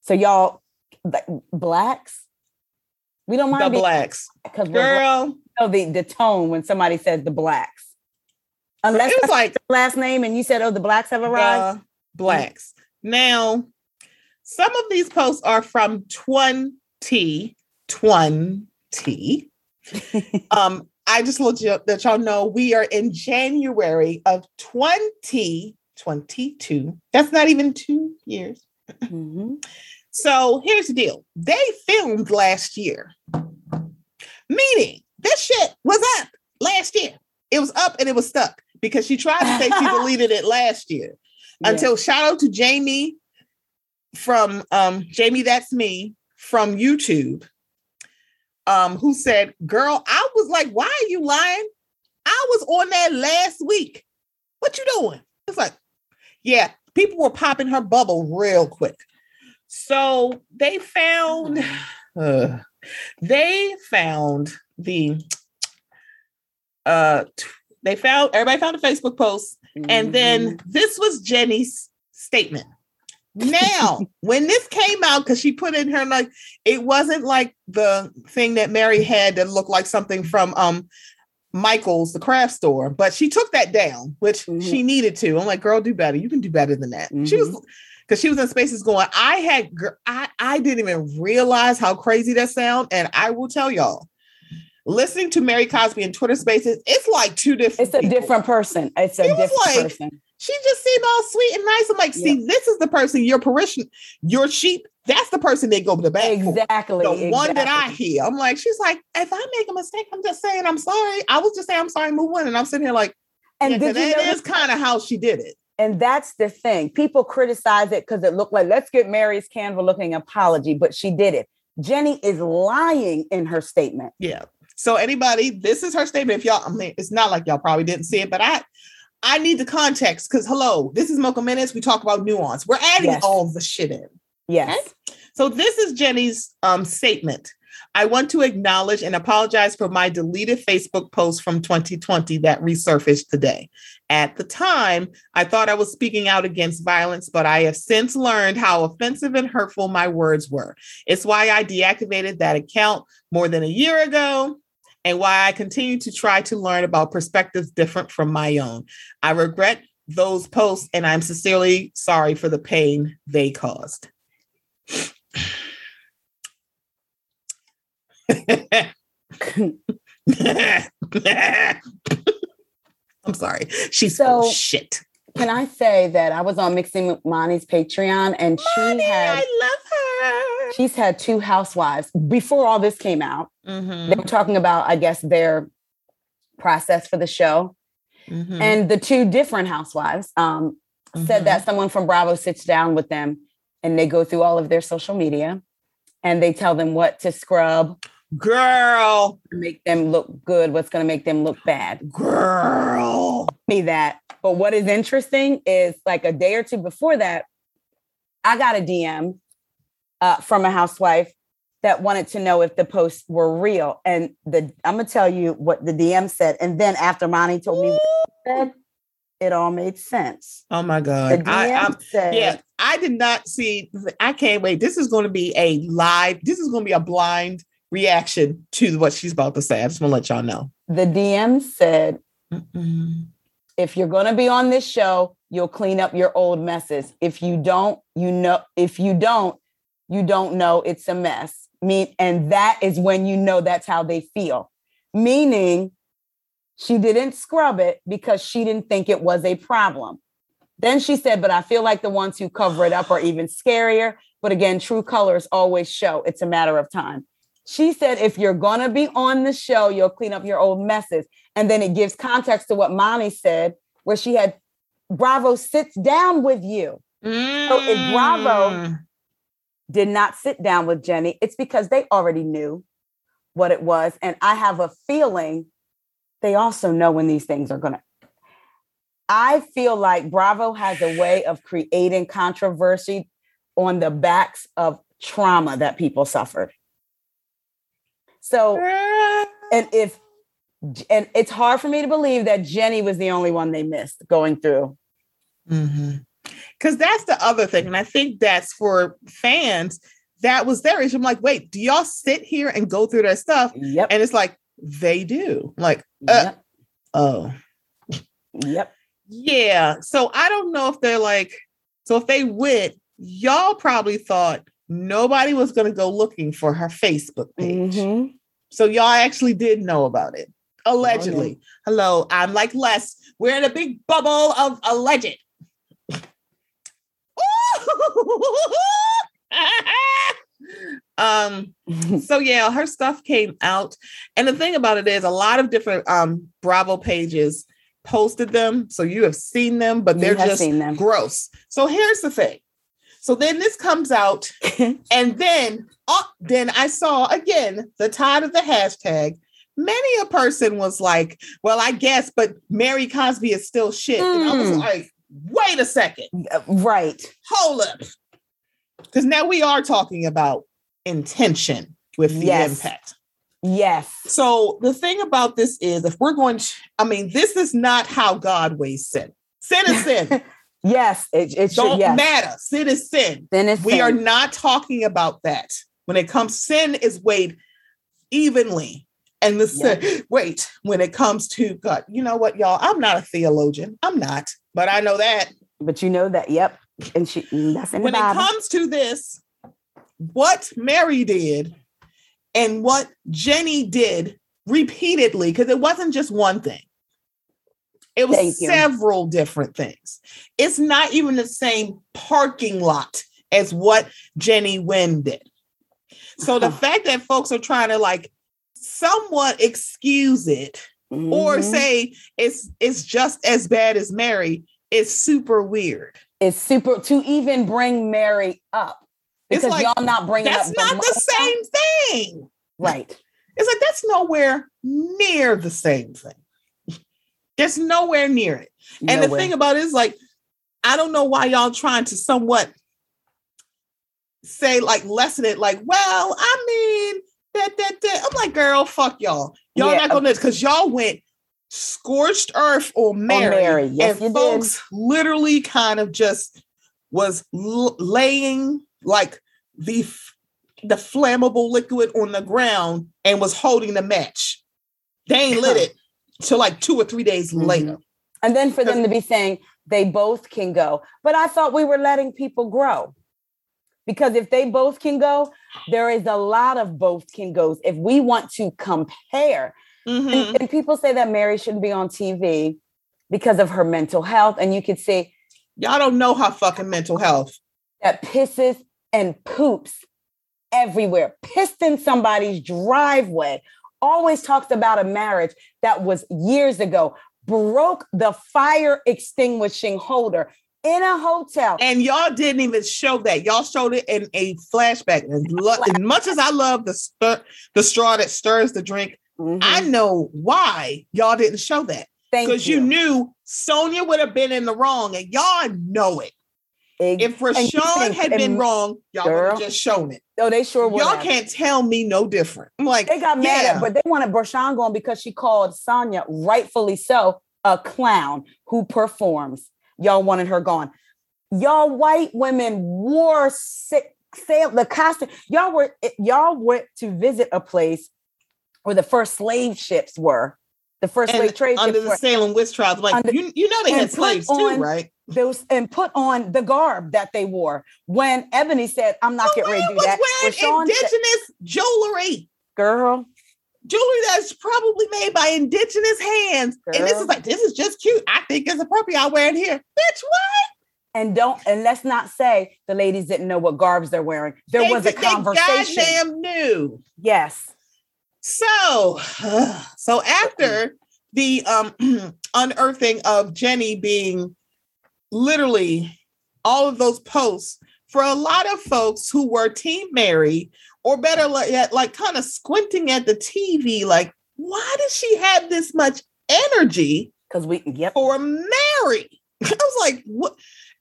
So y'all, the, Blacks, we don't mind the being Blacks. Because girl, you know, the, the tone when somebody says the Blacks. Unless it's like the last name and you said, oh, the Blacks have arrived. Blacks. Mm-hmm. Now, some of these posts are from twenty twenty. um, I just let you that y'all know we are in January of twenty twenty-two. That's not even two years. Mm-hmm. So here's the deal. They filmed last year. Meaning this shit was up last year. It was up and it was stuck because she tried to say she deleted it last year. Yeah. Until shout out to Jamie from um, Jamie, that's me from YouTube. Um, who said, girl, I was like, why are you lying? I was on that last week. What you doing? It's like, yeah, people were popping her bubble real quick. So they found, uh, they found the, uh, they found, everybody found a Facebook post. Mm-hmm. And then this was Jenny's statement. Now, when this came out, because she put in her like, it wasn't like the thing that Mary had that looked like something from um Michael's, the craft store, but she took that down, which mm-hmm. she needed to. I'm like, girl, do better. You can do better than that. Mm-hmm. She was because she was in spaces going, I had, I, I didn't even realize how crazy that sound. And I will tell y'all, listening to Mary Cosby in Twitter spaces, it's like two different It's a people. different person. It's a it different like, person. She just seemed all sweet and nice. I'm like, see, yeah. this is the person your parishioner, your sheep. That's the person they go to the back exactly. For. The exactly. one that I hear. I'm like, she's like, if I make a mistake, I'm just saying I'm sorry. I was just saying I'm sorry, move on. And I'm sitting here like, and yeah, did you that is kind of how she did it. And that's the thing. People criticize it because it looked like, let's get Mary's Canva-looking apology, but she did it. Jenny is lying in her statement. Yeah. So anybody, this is her statement. If y'all, I mean, it's not like y'all probably didn't see it, but I... I need the context because, hello, this is Mocha Minutes. We talk about nuance. We're adding yes. all the shit in. Yes. Okay? So this is Jenny's um, statement. I want to acknowledge and apologize for my deleted Facebook post from twenty twenty that resurfaced today. At the time, I thought I was speaking out against violence, but I have since learned how offensive and hurtful my words were. It's why I deactivated that account more than a year ago. And why I continue to try to learn about perspectives different from my own. I regret those posts, and I'm sincerely sorry for the pain they caused. I'm sorry. She's so full of shit. Can I say that I was on Mixing with Moni's Patreon, and Moni, she had, I love her. She's had two housewives before all this came out. Mm-hmm. They were talking about, I guess, their process for the show. Mm-hmm. And the two different housewives um, mm-hmm. said that someone from Bravo sits down with them and they go through all of their social media and they tell them what to scrub. Girl. Make them look good. What's going to make them look bad. Girl. Me that. But what is interesting is, like, a day or two before that, I got a D M uh, from a housewife that wanted to know if the posts were real. And the I'm going to tell you what the D M said. And then after Moni told me what it said, it all made sense. Oh, my God. The D M I, I'm, said, yeah, I did not see. I can't wait. This is going to be a live. This is going to be a blind reaction to what she's about to say. I just want to let y'all know. The D M said, mm-mm. If you're going to be on this show, you'll clean up your old messes. If you don't, you know, if you don't, you don't know it's a mess. Mean, and that is when you know that's how they feel. Meaning she didn't scrub it because she didn't think it was a problem. Then she said, but I feel like the ones who cover it up are even scarier. But again, true colors always show. It's a matter of time. She said, if you're going to be on the show, you'll clean up your old messes. And then it gives context to what Moni said, where she had Bravo sits down with you. Mm. So if Bravo did not sit down with Jenny, it's because they already knew what it was. And I have a feeling they also know when these things are going to. I feel like Bravo has a way of creating controversy on the backs of trauma that people suffered. So, and if, and it's hard for me to believe that Jenny was the only one they missed going through. Mm-hmm. Because that's the other thing. And I think that's for fans. That was their issue. I'm like, wait, do y'all sit here and go through their stuff? Yep. And it's like, they do. I'm like, uh, yep. Oh. Yep. Yeah. So I don't know if they're like, so if they went, y'all probably thought nobody was going to go looking for her Facebook page. Mm-hmm. So y'all actually did know about it. Allegedly. Oh, no. Hello. I'm like Les. We're in a big bubble of alleged. um so yeah, her stuff came out, and the thing about it is a lot of different um Bravo pages posted them, so you have seen them, but they're just them. Gross. So here's the thing. So then this comes out and then oh, then I saw again the tide of the hashtag. Many a person was like, well, I guess, but Mary Cosby is still shit. Mm. And I was like, wait a second. Right. Hold up. Because now we are talking about intention with the yes. impact. Yes. So the thing about this is, if we're going to, I mean, this is not how God weighs sin. Sin is sin. Yes. It, it don't should, yes. matter. Sin is sin. Sin is we sin. Are not talking about that. When it comes, sin is weighed evenly. And this yes. wait, when it comes to God, you know what, y'all, I'm not a theologian. I'm not. But I know that. But you know that. Yep. And she, that's in the Bible. When it comes to this, what Mary did and what Jenny did repeatedly, because it wasn't just one thing. It was several different things. It's not even the same parking lot as what Jenny Wynn did. So the fact that folks are trying to like somewhat excuse it, mm-hmm. or say it's it's just as bad as Mary. It's super weird. It's super to even bring Mary up because it's like, y'all not bringing that's up. That's not the, the same thing, right? It's like that's nowhere near the same thing. That's nowhere near it. And nowhere. The thing about it is, like, I don't know why y'all trying to somewhat say like lessen it. Like, well, I mean. That, that, that. I'm like, girl, fuck y'all. Y'all yeah, not gonna okay. because y'all went scorched earth on Mary. On Mary. Yes, and folks did. Literally kind of just was l- laying like the f- the flammable liquid on the ground and was holding the match. They ain't lit it till like two or three days mm-hmm. later. And then for them to be saying they both can go. But I thought we were letting people grow. Because if they both can go, there is a lot of both can goes. If we want to compare, Mm-hmm. And, and people say that Mary shouldn't be on T V because of her mental health. And you could say, y'all don't know her fucking mental health. That pisses and poops everywhere. Pissed in somebody's driveway. Always talks about a marriage that was years ago. Broke the fire extinguishing holder in a hotel. And y'all didn't even show that. Y'all showed it in a flashback. As, lo- as much as I love the, stir- the straw that stirs the drink, mm-hmm. I know why y'all didn't show that. Thank you. Because you knew Sonja would have been in the wrong, and y'all know it. It if Rashawn had been wrong, y'all would have just shown it. No, they sure would. Y'all have. Can't tell me no different. I'm like, they got mad yeah. at, but they wanted Rashawn going because she called Sonja, rightfully so, a clown who performs. Y'all wanted her gone. Y'all white women wore sick, sail, the costume. Y'all were y'all went to visit a place where the first slave ships were. The first slave trade ships under the were, Salem witch trials. Like under, you, you know they had slaves on, too, right? Those and put on the garb that they wore. When Ebony said, "I'm not oh, getting ready to do was that," wearing indigenous said, jewelry, girl. Jewelry that's probably made by indigenous hands. Girl. And this is like, this is just cute. I think it's appropriate. I'll wear it here. Bitch, what? And don't, and let's not say the ladies didn't know what garbs they're wearing. There they, was a they conversation. Goddamn knew. Yes. So, uh, so after the um, unearthing of Jenny being literally all of those posts for a lot of folks who were Team Mary, or better yet, like kind of squinting at the T V, like, why does she have this much energy? Because we yep. for Mary. I was like, what?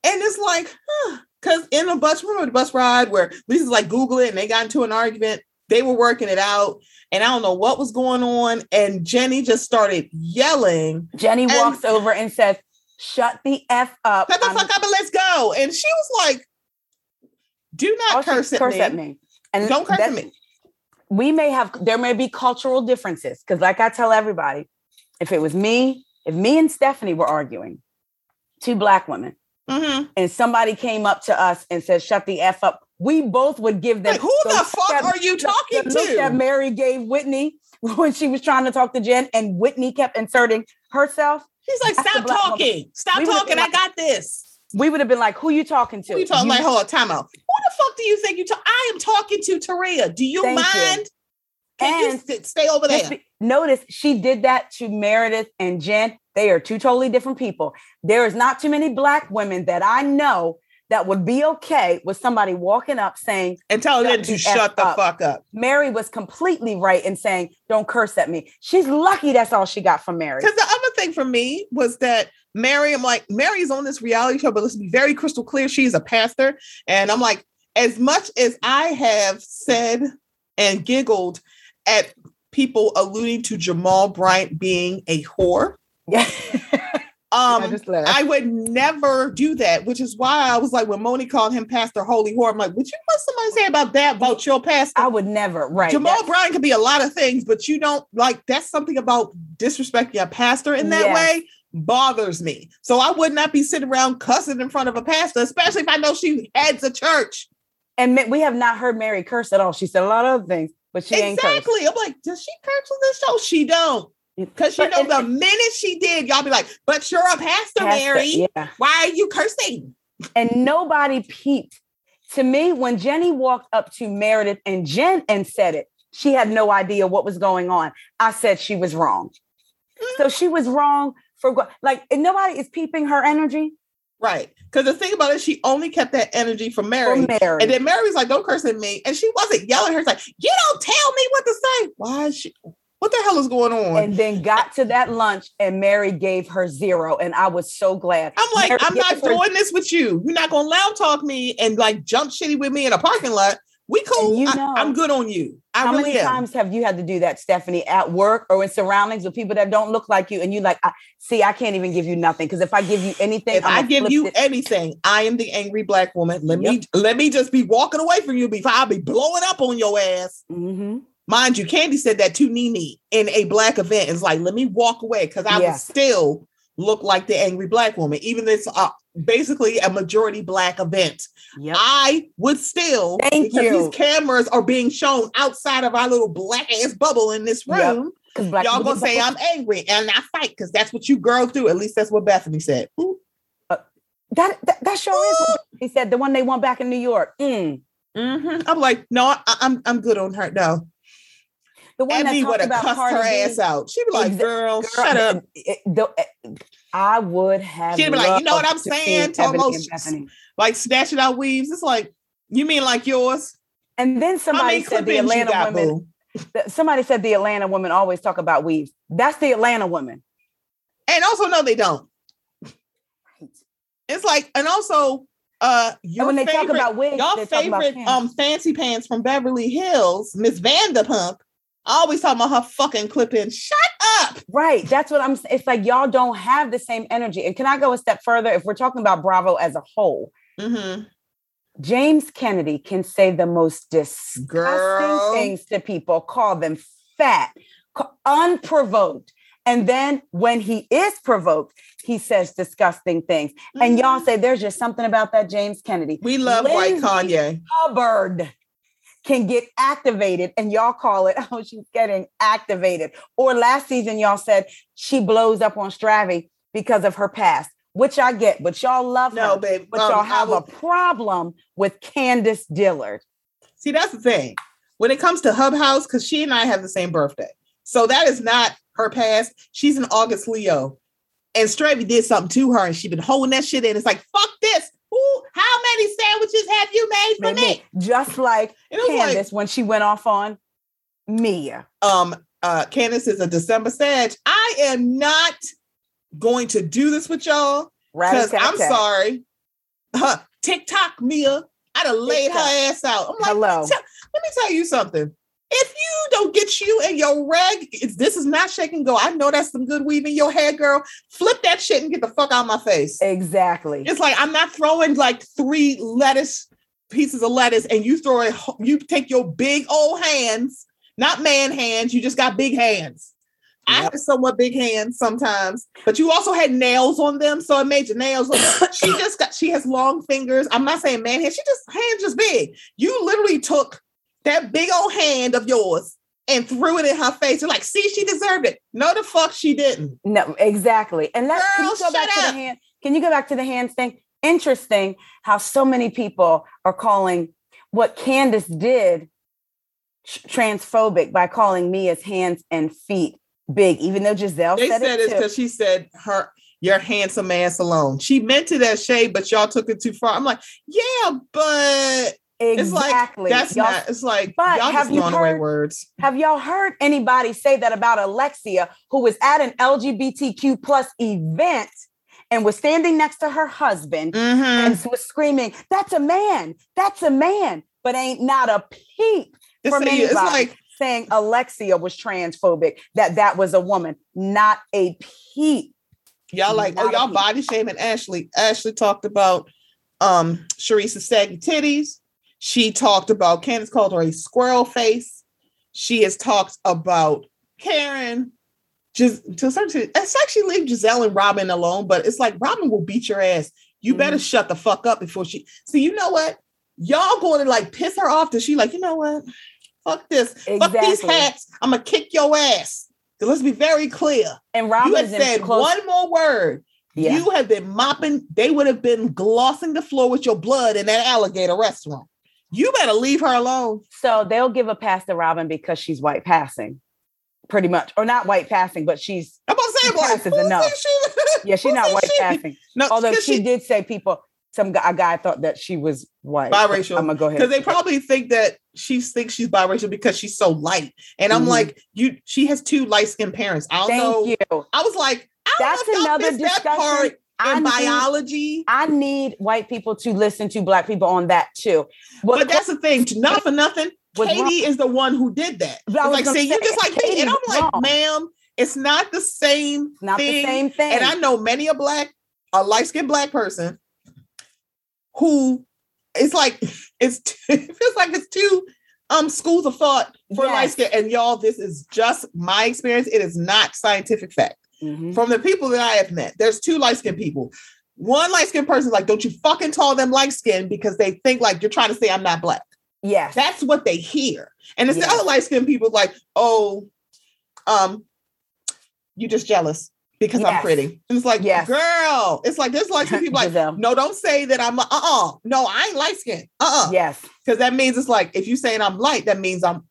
And it's like, huh? Because in a bus, remember the bus ride where Lisa's like, Google it, and they got into an argument. They were working it out, and I don't know what was going on. And Jenny just started yelling. Jenny and, walks over and says, "Shut the F up! Shut the I'm- fuck up and let's go!" And she was like, "Do not oh, curse, at, curse me. at me." And don't curse at me. We may have, there may be cultural differences. Cause like I tell everybody, if it was me, if me and Stephanie were arguing, two black women, mm-hmm. and somebody came up to us and said, shut the F up. We both would give them. Like, who the fuck that, are you talking the, the to? That Mary gave Whitney when she was trying to talk to Jen, and Whitney kept inserting herself. She's like, stop talking. Woman. Stop we talking. I like, got this. We would have been like, who you talking to? Who you talking you, like, hold on, time out. Who the fuck do you think you talk? I am talking to Taria. Do you mind? You. Can and you sit, stay over there? She, notice she did that to Meredith and Jen. They are two totally different people. There is not too many black women that I know that would be okay with somebody walking up saying, and telling them to shut the fuck up. Mary was completely right in saying, don't curse at me. She's lucky that's all she got from Mary. Because the other thing for me was that Mary, I'm like, Mary's on this reality show, but let's be very crystal clear. She's a pastor. And I'm like, as much as I have said and giggled at people alluding to Jamal Bryant being a whore, um, I, I would never do that, which is why I was like, when Moni called him Pastor Holy Whore, I'm like, would you want somebody to say about that, about your pastor? I would never, right. Jamal that's... Bryant could be a lot of things, but you don't, like, that's something about disrespecting a pastor in that yes. way. Bothers me. So I would not be sitting around cussing in front of a pastor, especially if I know she heads a church. And we have not heard Mary curse at all. She said a lot of things, but she exactly. ain't Exactly. I'm like, does she curse on this show? She don't. Because you know, the minute she did, y'all be like, but you're a pastor, pastor Mary. Yeah. Why are you cursing? And nobody peeped. To me, when Jenny walked up to Meredith and Jen and said it, she had no idea what was going on. I said she was wrong. Mm-hmm. So she was wrong. For like, and nobody is peeping her energy. Right. Because the thing about it, she only kept that energy from Mary. For Mary. And then Mary was like, don't curse at me. And she wasn't yelling at her. It's like, you don't tell me what to say. Why is she? What the hell is going on? And then got to that lunch and Mary gave her zero. And I was so glad. I'm like, Mary I'm not doing her- this with you. You're not going to loud talk me and like jump shitty with me in a parking lot. We cool. You know, I, I'm good on you. I how really many am. times have you had to do that, Stephanie, at work or in surroundings with people that don't look like you? And you like, I, see, I can't even give you nothing because if I give you anything, if I'm I give you it. anything, I am the angry black woman. Let yep. me let me just be walking away from you before I'll be blowing up on your ass. Mm-hmm. Mind you, Candy said that to Nene in a black event. It's like, let me walk away because I yes. would still look like the angry black woman, even though it's uh, basically a majority black event. Yep. I would still, Thank because you. these cameras are being shown outside of our little black ass bubble in this room. Yep. Black y'all gonna say I'm angry and I fight because that's what you girls do. At least that's what Bethany said. Uh, that, that that sure Ooh. is. What he said the one they want back in New York. Mm. Mm-hmm. I'm like, no, I, I'm I'm good on her. No, the one Abby would have cussed her ass out. She'd be like, exa- "Girl, girl shut it, up." It, the, I would have. She'd be like, "You know what I'm saying?" Almost like snatching out weaves. It's like, you mean like yours? And then somebody said the Atlanta got, women. Boo? Somebody said the Atlanta women always talk about weaves. That's the Atlanta women. And also, no, they don't. Right. It's like, and also, uh, your and when they favorite, talk about wigs, your favorite about um fancy pants from Beverly Hills, Miss Vanderpump, always talking about her fucking clip-in. Shut up. Right. That's what I'm saying. It's like y'all don't have the same energy. And can I go a step further? If we're talking about Bravo as a whole, mm-hmm. James Kennedy can say the most disgusting Girl. things to people, call them fat, unprovoked. And then when he is provoked, he says disgusting things. Mm-hmm. And y'all say, there's just something about that James Kennedy. We love Lindsay white Kanye. Hubbard can get activated and y'all call it, oh, she's getting activated. Or last season, y'all said she blows up on Stravey because of her past. Which I get, but y'all love no, her. Babe, but um, y'all have would... a problem with Candace Dillard. See, that's the thing. When it comes to Hub House, because she and I have the same birthday. So that is not her past. She's an August Leo. And Stravey did something to her and she's been holding that shit in. It's like, fuck this. Ooh, how many sandwiches have you made for me? me? Just like Candace like... when she went off on Mia. Um, uh, Candace is a December Sag. I am not... going to do this with y'all because I'm sorry. Huh, TikTok Mia, I'd have laid TikTok. her ass out. I'm like, Hello. Let, me tell, let me tell you something. If you don't get you and your reg, this is not shake and go. I know that's some good weave in your hair, girl. Flip that shit and get the fuck out of my face. Exactly. It's like I'm not throwing like three lettuce pieces of lettuce, and you throw it. You take your big old hands, not man hands. You just got big hands. I have somewhat big hands sometimes, but you also had nails on them, so it made your nails look. She just got. She has long fingers. I'm not saying man hands. She just hands just big. You literally took that big old hand of yours and threw it in her face. You're like, see, she deserved it. No, the fuck, she didn't. No, exactly. And let's Girl, can you go back up. to the hand. Can you go back to the hands thing? Interesting how so many people are calling what Candace did transphobic by calling Mia's hands and feet big, even though Giselle they said, said it because she said her your handsome ass alone. She meant it as shade, but y'all took it too far. I'm like, yeah, but exactly. It's like that's y'all, not. It's like y'all just throwing away words. Have y'all heard anybody say that about Alexia, who was at an L G B T Q plus event and was standing next to her husband mm-hmm. and was screaming, "That's a man! That's a man!" But ain't not a peep it's from a, anybody. It's like, saying Alexia was transphobic, that that was a woman, not a peep. Y'all like, not oh, y'all body shaming Ashley. Ashley talked about um, Sharice's saggy titties. She talked about, Candace called her a squirrel face. She has talked about Karen. Just to a certain extent, it's actually leave Giselle and Robin alone, but it's like, Robin will beat your ass. You mm-hmm. better shut the fuck up before she, so you know what? Y'all going to like piss her off that she like, you know what? Fuck this. Exactly. Fuck these hats. I'm going to kick your ass. Let's be very clear. And Robin you had said close. one more word. Yeah. You have been mopping. They would have been glossing the floor with your blood in that alligator restaurant. You better leave her alone. So they'll give a pass to Robin because she's white passing. Pretty much. Or not white passing, but she's. I'm about to say, she boy, enough. She? Yeah, she's not white she? passing. No, although she, she did say people. Some guy, a guy thought that she was white. Biracial. I'm gonna go ahead because they probably think that she thinks she's biracial because she's so light. And I'm mm-hmm. like, you. She has two light skinned parents. I don't Thank know. You. I was like, I that's don't know if another discussion. That part I in need, biology, I need white people to listen to black people on that too. Well, but that's the thing. Not for nothing. Katie wrong. is the one who did that. I was like, see, say, you just like Katie me, and I'm like, wrong. ma'am, it's not the same. Not thing. the same thing. And I know many a black, a light skinned black person. Who it's like it's t- it feels like it's two um schools of thought for yes. light skin. And y'all, this is just my experience. It is not scientific fact. Mm-hmm. From the people that I have met, there's two light skinned people. One light skinned person is like, don't you fucking call them light skinned because they think like you're trying to say I'm not black. Yes, that's what they hear. And it's yes. the other light skinned people like, oh, um, you're just jealous because yes. I'm pretty. And it's like, yes. girl, it's like, there's like some people like, no, don't say that I'm, uh-uh, no, I ain't light skinned. Uh-uh. Yes. Because that means it's like, if you're saying I'm light, that means I'm,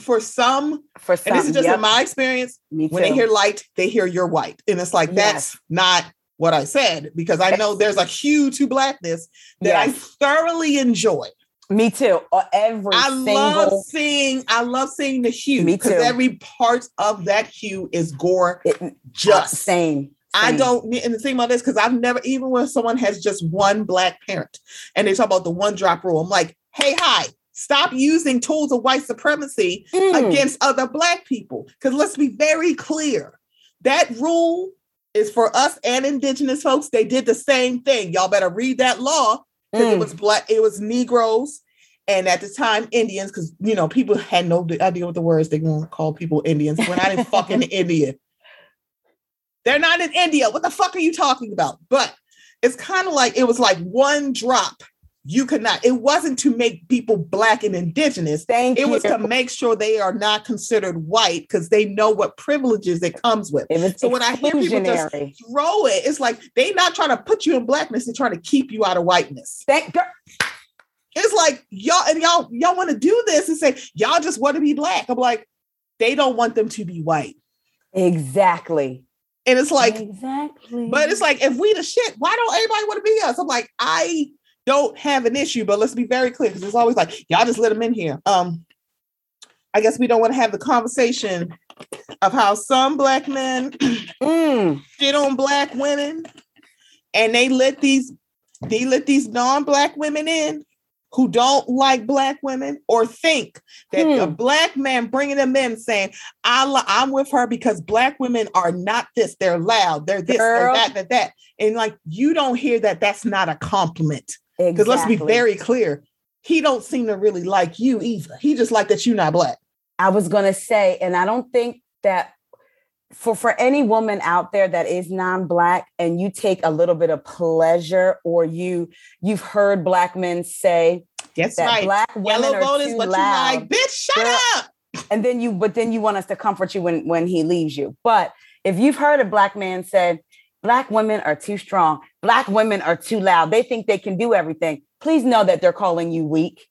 for some, for some, and this is just yep. in my experience, when they hear light, they hear you're white. And it's like, yes. that's not what I said, because I know there's a hue to blackness that yes. I thoroughly enjoy. Me too. Every I single... love seeing. I love seeing the hue. Me too. Because every part of that hue is gorgeous. Just same. Same. I don't need and the thing about this because I've never, even when someone has just one black parent and they talk about the one drop rule, I'm like, hey, hi, stop using tools of white supremacy mm. against other black people. Because let's be very clear, that rule is for us and indigenous folks. They did the same thing. Y'all better read that law. Because mm. it was black, it was Negroes, and at the time Indians, because you know people had no idea what the words they want to call people Indians. We're not in fucking India. They're not in India. What the fuck are you talking about? But it's kind of like it was like one drop. You could not. It wasn't to make people black and indigenous. Thank it you. was to make sure they are not considered white because they know what privileges it comes with. So when I hear people just throw it, it's like they're not trying to put you in blackness. They're trying to keep you out of whiteness. Thank God. It's like y'all and y'all y'all want to do this and say y'all just want to be black. I'm like, they don't want them to be white. Exactly. And it's like exactly. But it's like if we the shit, why don't everybody want to be us? I'm like I. don't have an issue, but let's be very clear because it's always like y'all just let them in here. Um, I guess we don't want to have the conversation of how some black men mm. shit on black women, and they let these they let these non-black women in who don't like black women or think that mm. a black man bringing them in saying I li- I'm with her because black women are not this, they're loud, they're this, Girl. they're that, that, that, and like you don't hear that. That's not a compliment. Because exactly. let's be very clear, he don't seem to really like you either. He just like that you're not black. I was going to say, and I don't think that for, for any woman out there that is non-black and you take a little bit of pleasure or you, you've heard black men say That's that right. black women Yellow are too what loud. You like. Bitch, shut Girl. up. And then you, but then you want us to comfort you when, when he leaves you. But if you've heard a black man say, black women are too strong. Black women are too loud. They think they can do everything. Please know that they're calling you weak.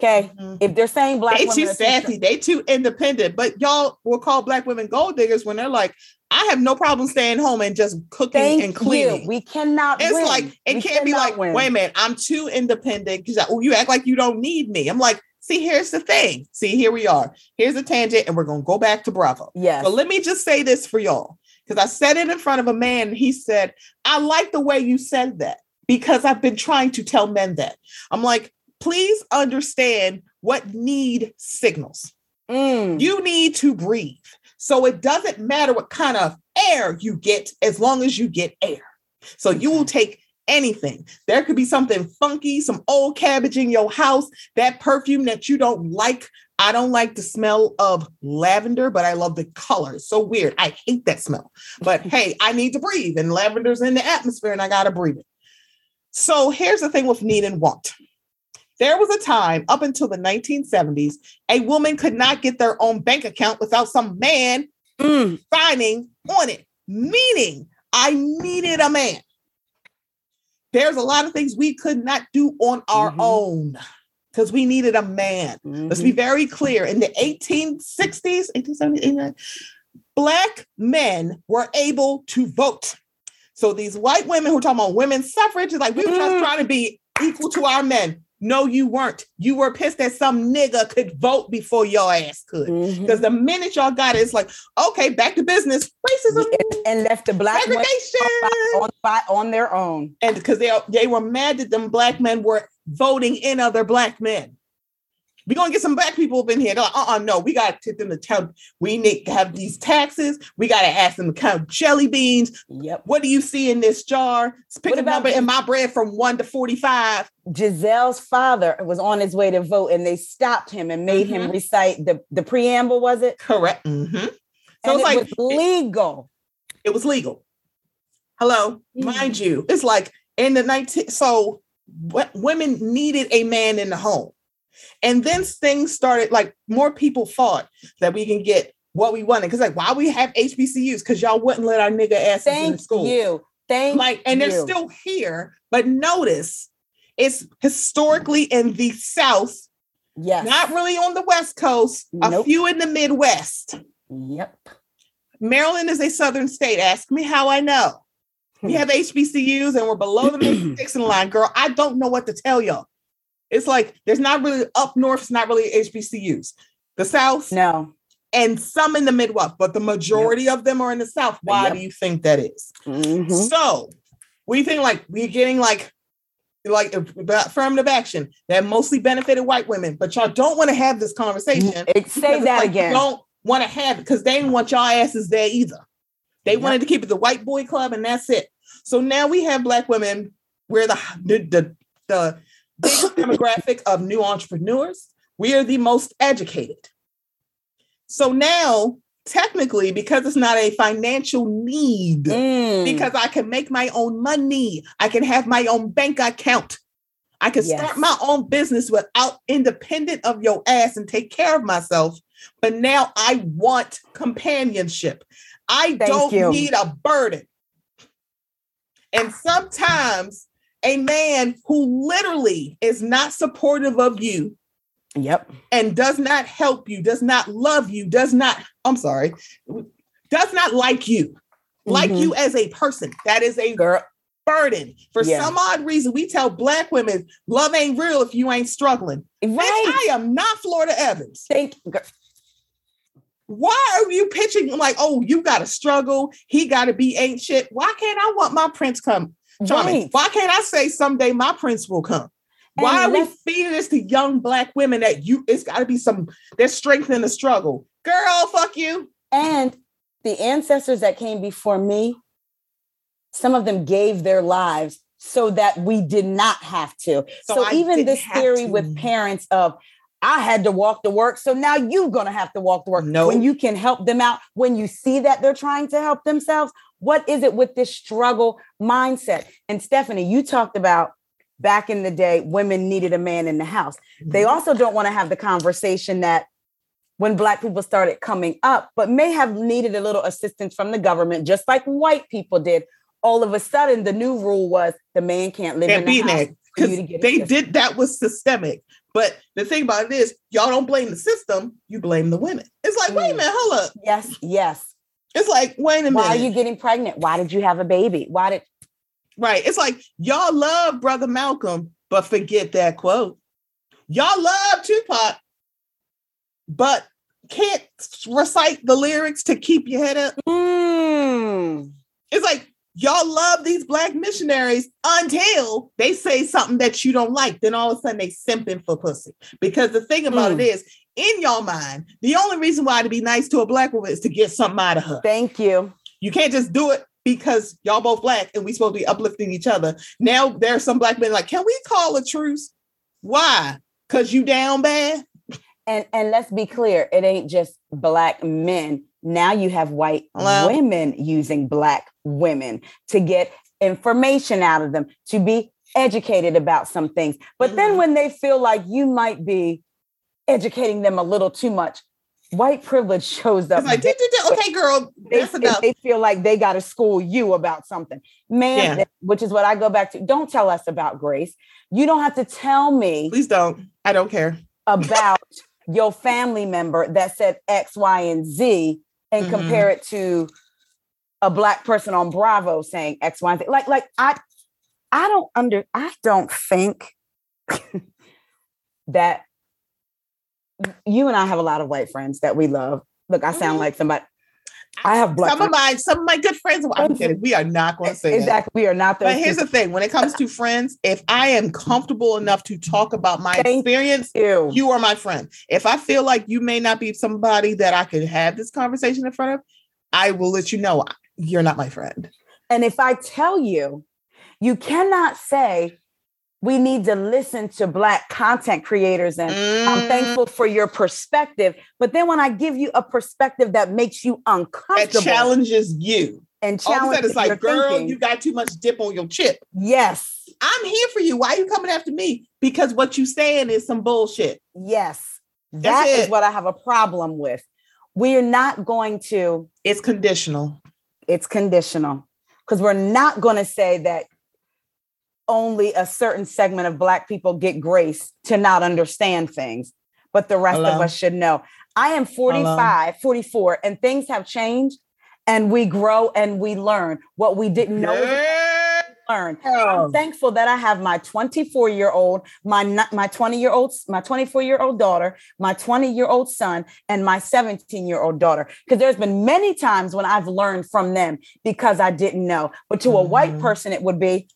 Okay. Mm-hmm. If they're saying black they women too are sassy, too they too independent, but y'all will call black women gold diggers when they're like, I have no problem staying home and just cooking Thank and cleaning. You. We cannot. It's win. like, it we can't be like, win. wait a minute, I'm too independent. Cause you act like you don't need me. I'm like, see, here's the thing. See, here we are. Here's a tangent and we're going to go back to Bravo. Yes. So let me just say this for y'all. Because I said it in front of a man. And he said, I like the way you said that because I've been trying to tell men that. I'm like, please understand what need signals. Mm. You need to breathe. So it doesn't matter what kind of air you get as long as you get air. So you will take anything. There could be something funky, some old cabbage in your house, that perfume that you don't like. I don't like the smell of lavender, but I love the color. It's so weird. I hate that smell. But hey, I need to breathe, and lavender's in the atmosphere and I got to breathe it. So here's the thing with need and want. There was a time up until the nineteen seventies, a woman could not get their own bank account without some man mm. signing on it, meaning I needed a man. There's a lot of things we could not do on our mm-hmm. own. Because we needed a man. Mm-hmm. Let's be very clear. In the eighteen sixties, eighteen seventies, eighteen nineties, black men were able to vote. So these white women who are talking about women's suffrage is like, we were just mm. trying to be equal to our men. No, you weren't. You were pissed that some nigga could vote before your ass could. Because mm-hmm. the minute y'all got it, it's like, okay, back to business. Racism. And left the black women on, on, on their own. And because they, they were mad that them black men were voting in other black men. We're going to get some black people up in here. They're like, uh-uh, no, we got to get them to tell, we need to have these taxes. We got to ask them to count jelly beans. Yep. What do you see in this jar? Pick what a number in my bread from one to forty-five. Giselle's father was on his way to vote and they stopped him and made mm-hmm. him recite the, the preamble, was it? Correct. Mm-hmm. So and it's it like, was legal. It, it was legal. Hello, mm-hmm. mind you. It's like in the nineteen, so what, women needed a man in the home. And then things started, like more people thought that we can get what we wanted. Because like, why we have H B C Us? Because y'all wouldn't let our nigga asses Thank in school. You. Thank you. Like, and you. They're still here. But notice, it's historically in the South. Yes. Not really on the West Coast. Nope. A few in the Midwest. Yep. Maryland is a Southern state. Ask me how I know. We have H B C Us and we're below the Dixon line, girl. I don't know what to tell y'all. It's like, there's not really, up north, it's not really H B C Us. The South? No. And some in the Midwest, but the majority yep. of them are in the South. Why yep. do you think that is? Mm-hmm. So we think like we're getting like, like affirmative action that mostly benefited white women, but y'all don't want to have this conversation. It, say that like, again. You don't want to have it because they didn't want y'all asses there either. They yep. wanted to keep it the white boy club and that's it. So now we have black women. We're the, the, the, the biggest demographic of new entrepreneurs. We are the most educated. So now, technically, because it's not a financial need, mm. because I can make my own money, I can have my own bank account, I can yes. start my own business without independent of your ass and take care of myself. But now I want companionship. I Thank don't you. need a burden. And sometimes a man who literally is not supportive of you, Yep. and does not help you, does not love you, does not, I'm sorry, does not like you, mm-hmm. like you as a person. That is a Girl. burden. For yeah. some odd reason, we tell black women, love ain't real if you ain't struggling. Right. Bitch, I am not Florida Evans. Thank you. Girl. Why are you pitching like, oh, you got to struggle. He got to be ain't shit. Why can't I want my prince come? Right. Why can't I say someday my prince will come? Why are we feeding this to young black women that you, it's got to be some, there's strength in the struggle. Girl, fuck you. And the ancestors that came before me, some of them gave their lives so that we did not have to. So, so even this theory to. with parents of, I had to walk to work, so now you're going to have to walk to work. No. When you can help them out, when you see that they're trying to help themselves, what is it with this struggle mindset? And Stephanie, you talked about back in the day, women needed a man in the house. They also don't want to have the conversation that when black people started coming up, but may have needed a little assistance from the government, just like white people did. All of a sudden, the new rule was the man can't live can't in the house. For you to get they assistance. Did that was systemic. But the thing about it is, y'all don't blame the system. You blame the women. It's like, mm. wait a minute, hold up. Yes, yes. It's like, wait a minute. Why are you getting pregnant? Why did you have a baby? Why did... Right. It's like, y'all love Brother Malcolm, but forget that quote. Y'all love Tupac, but can't recite the lyrics to keep your head up. Mm. It's like, y'all love these black missionaries until they say something that you don't like. Then all of a sudden they simping for pussy. Because the thing about mm. it is, in y'all mind, the only reason why to be nice to a black woman is to get something out of her. Thank you. You can't just do it because y'all both black and we supposed to be uplifting each other. Now there are some black men like, can we call a truce? Why? Because you down bad? And and let's be clear, it ain't just black men. Now you have white Hello? women using black women to get information out of them, to be educated about some things. But mm-hmm. then when they feel like you might be educating them a little too much, white privilege shows up. It's like, did, did, did. Okay, girl, they, that's enough. They feel like they got to school you about something. Man, yeah. Which is what I go back to. Don't tell us about grace. You don't have to tell me. Please don't. I don't care. About your family member that said X, Y, and Z and mm-hmm. compare it to a black person on Bravo saying X, Y, and Z. Like, like I, I don't under, I don't think that you and I have a lot of white friends that we love. Look, I sound like somebody. I have black some friends. of my some of my good friends. Well, I'm kidding. We are not going to say exactly. That. We are not. But here's people. the thing: when it comes to friends, if I am comfortable enough to talk about my Thank experience, you. you are my friend. If I feel like you may not be somebody that I could have this conversation in front of, I will let you know you're not my friend. And if I tell you, you cannot say. We need to listen to black content creators and mm. I'm thankful for your perspective. But then when I give you a perspective that makes you uncomfortable. That challenges you. And challenges it's like, girl, thinking. You got too much dip on your chip. Yes. I'm here for you. Why are you coming after me? Because what you saying is some bullshit. Yes. That That's is it. what I have a problem with. we're not going to. It's conditional. It's conditional because we're not going to say that only a certain segment of Black people get grace to not understand things, but the rest Hello. of us should know. I am forty-five, Hello. forty-four, and things have changed, and we grow and we learn what we didn't know. Yeah. We learn. Oh. I'm thankful that I have my twenty-four-year-old, my my twenty-year-old, my twenty-four-year-old daughter, my twenty-year-old son, and my seventeen-year-old daughter. Because there's been many times when I've learned from them because I didn't know. But to mm-hmm. a white person, it would be,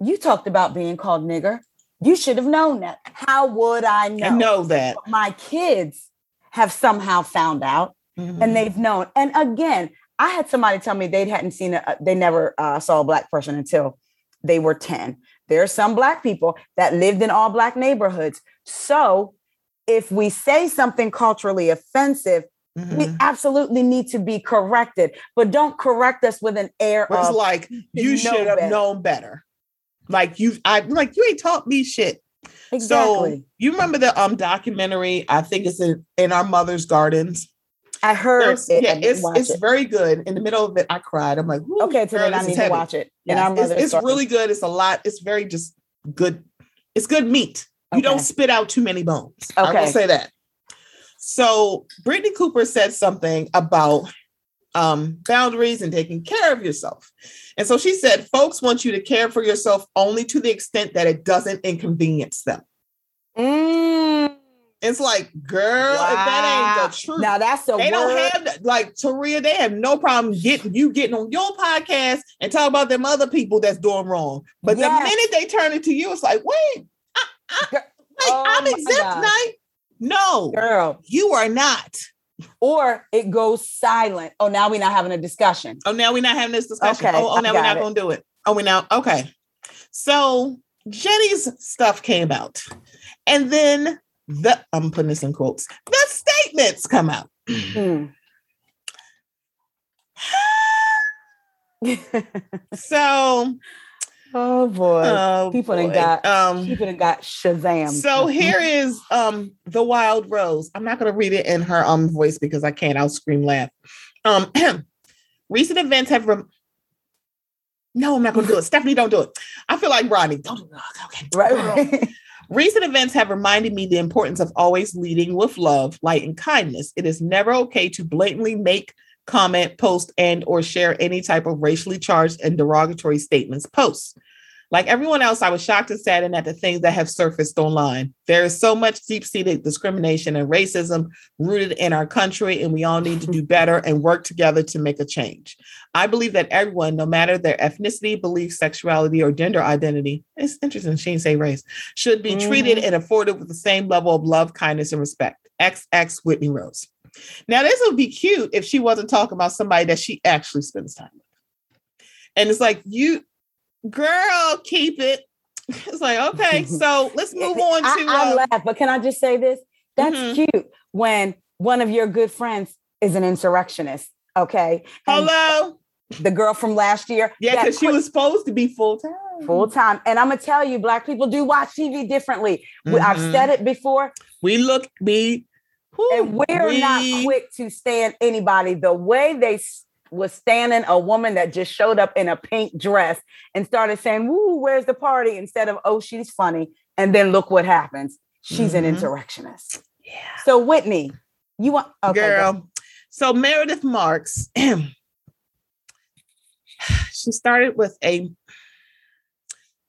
you talked about being called nigger. You should have known that. How would I know? I know that. But my kids have somehow found out mm-hmm. and they've known. And again, I had somebody tell me they hadn't seen, a, they never uh, saw a Black person until they were ten. There are some Black people that lived in all Black neighborhoods. So if we say something culturally offensive, mm-hmm. we absolutely need to be corrected, but don't correct us with an air it's of like, you should have better. known better. Like you, I like you ain't taught me shit. Exactly. So you remember the um documentary? I think it's in, in Our Mother's Gardens. I heard There's, it. Yeah, it's it's it. very good. In the middle of it, I cried. I'm like, okay, today I need heavy. to watch it. Yes. In Our Mother's It's, it's really good. It's a lot. It's very just good. It's good meat. Okay. You don't spit out too many bones. Okay. I will say that. So Brittany Cooper said something about Um, boundaries and taking care of yourself. And so she said, folks want you to care for yourself only to the extent that it doesn't inconvenience them. Mm. It's like, girl, wow. if that ain't the truth. Now that's the They word. don't have, like Taria, they have no problem getting you getting on your podcast and talk about them other people that's doing wrong. But yes. the minute they turn it to you, it's like, wait, I, I, like, oh I'm exempt tonight. No, girl, you are not. Or it goes silent. Oh, now we're not having a discussion. Oh, now we're not having this discussion. Okay, oh, oh now we're not going to do it. Oh, we now. Okay. So Jenny's stuff came out. And then the, I'm putting this in quotes, the statements come out. Mm. so. Oh, boy. Oh, people boy. Done got, um, people done got Shazam. So here is um, The Wild Rose. I'm not going to read it in her um, voice because I can't. I'll scream laugh. Um, Recent events have... Rem- no, I'm not going to do it. Stephanie, don't do it. I feel like Rodney. Don't do it. Okay. Right, right. Recent events have reminded me the importance of always leading with love, light, and kindness. It is never okay to blatantly make, comment, post, and or share any type of racially charged and derogatory statements, posts. Like everyone else, I was shocked and saddened at the things that have surfaced online. There is so much deep-seated discrimination and racism rooted in our country, and we all need to do better and work together to make a change. I believe that everyone, no matter their ethnicity, belief, sexuality, or gender identity, it's interesting, she didn't say race, should be treated mm-hmm. and afforded with the same level of love, kindness, and respect. double X Whitney Rose. Now, this would be cute if she wasn't talking about somebody that she actually spends time with. And it's like, you, girl, keep it. It's like, okay, so let's move on to... I, I uh, laugh, but can I just say this? That's mm-hmm. cute when one of your good friends is an insurrectionist, okay? And hello? The girl from last year. Yeah, because she was supposed to be full-time. Full-time. And I'm going to tell you, Black people do watch T V differently. Mm-hmm. I've said it before. We look... we. Who and we're we... not quick to stand anybody the way they s- was standing a woman that just showed up in a pink dress and started saying, woo, where's the party? Instead of, oh, she's funny. And then look what happens. She's mm-hmm. an insurrectionist. Yeah. So Whitney, you want... Okay, girl. Go. So Meredith Marks, she started with a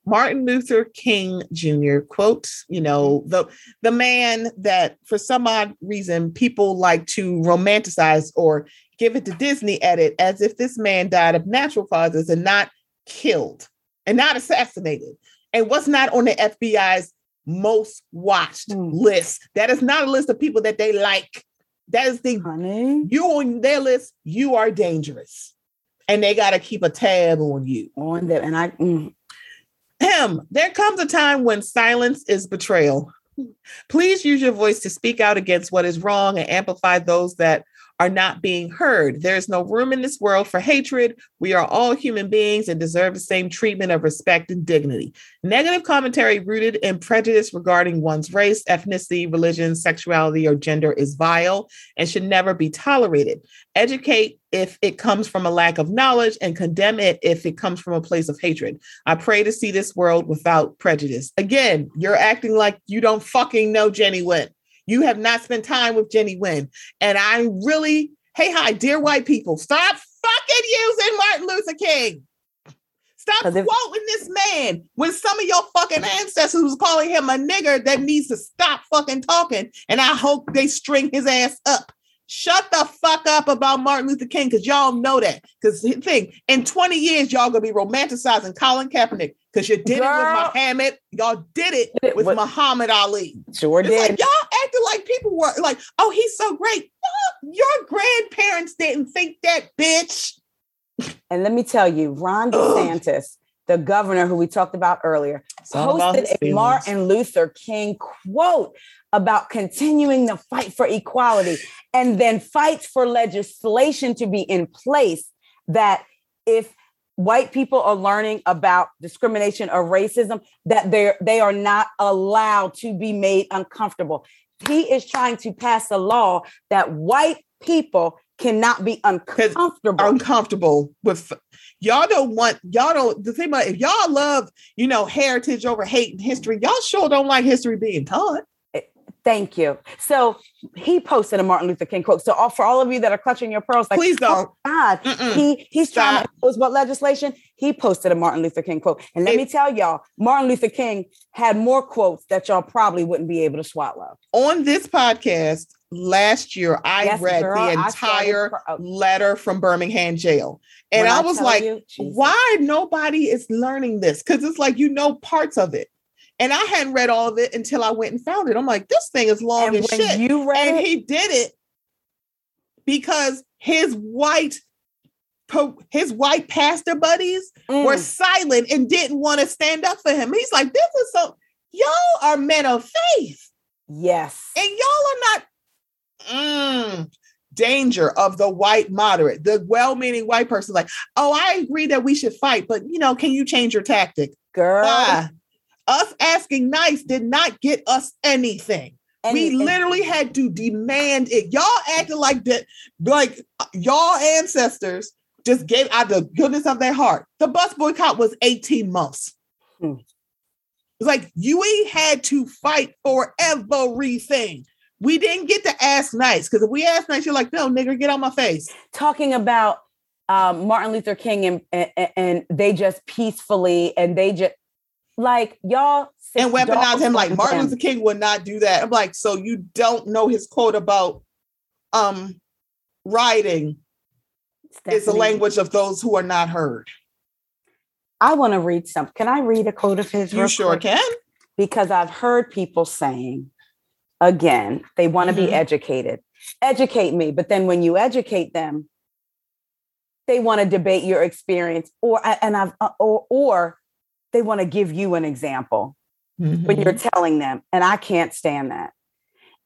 Martin Luther King Junior quote, you know, the the man that for some odd reason people like to romanticize or give it to Disney edit as if this man died of natural causes and not killed and not assassinated and was not on the F B I's most watched mm. list. That is not a list of people that they like. That is the Honey. You on their list. You are dangerous and they got to keep a tab on you on them. And I. Mm. Him. There comes a time when silence is betrayal. Please use your voice to speak out against what is wrong and amplify those that are not being heard. There is no room in this world for hatred. We are all human beings and deserve the same treatment of respect and dignity. Negative commentary rooted in prejudice regarding one's race, ethnicity, religion, sexuality, or gender is vile and should never be tolerated. Educate if it comes from a lack of knowledge, and condemn it if it comes from a place of hatred. I pray to see this world without prejudice. Again, you're acting like you don't fucking know Jenny Wynn. You have not spent time with Jenny Wynn. And I really, hey, hi, dear white people, stop fucking using Martin Luther King. Stop quoting this man when some of your fucking ancestors was calling him a nigger that needs to stop fucking talking. And I hope they string his ass up. Shut the fuck up about Martin Luther King, because y'all know that. Because thing, in twenty years, y'all going to be romanticizing Colin Kaepernick, because you did Girl. it with Muhammad. Y'all did it with what? Muhammad Ali. Sure it's did. Like, y'all acted like people were like, oh, he's so great. Y'all, your grandparents didn't think that, bitch. And let me tell you, Ron DeSantis, the governor who we talked about earlier, posted a feelings. Martin Luther King quote about continuing the fight for equality, and then fights for legislation to be in place that if white people are learning about discrimination or racism, that they they are not allowed to be made uncomfortable. He is trying to pass a law that white people cannot be uncomfortable. Uncomfortable with y'all don't want y'all don't the thing about if y'all love, you know, heritage over hate and history, y'all sure don't like history being taught. Thank you. So he posted a Martin Luther King quote. So all, for all of you that are clutching your pearls, like, please don't. Oh God, Mm-mm. he he's Stop. trying to impose what legislation? He posted a Martin Luther King quote. And let it, me tell y'all, Martin Luther King had more quotes that y'all probably wouldn't be able to swallow. On this podcast last year, I yes, read girl, the entire for, oh. letter from Birmingham jail. And I, I was like, you, why nobody is learning this? Because it's like, you know, parts of it. And I hadn't read all of it until I went and found it. I'm like, this thing is long and as when shit. You read and it? He did it because his white, his white pastor buddies mm. were silent and didn't want to stand up for him. He's like, this is so, y'all are men of faith. Yes. And y'all are not mm, danger of the white moderate, the well-meaning white person. Like, oh, I agree that we should fight, but you know, can you change your tactic? Girl. Bye. Us asking nice did not get us anything. anything. We literally had to demand it. Y'all acted like that, like y'all ancestors just gave out the goodness of their heart. The bus boycott was eighteen months. Hmm. It's like you we had to fight for everything. We didn't get to ask nice, because if we asked nice, you're like, no, nigger, get out my face. Talking about um, Martin Luther King and, and and they just peacefully and they just. Like y'all and weaponize him like Martin Luther King would not do that. I'm like, so you don't know his quote about um rioting is the language of those who are not heard. I want to read some. Can I read a quote of his? You sure can. Because I've heard people saying, again, they want to mm-hmm. be educated. Educate me. But then when you educate them, they want to debate your experience or and I've or or they want to give you an example mm-hmm. when you're telling them. And I can't stand that.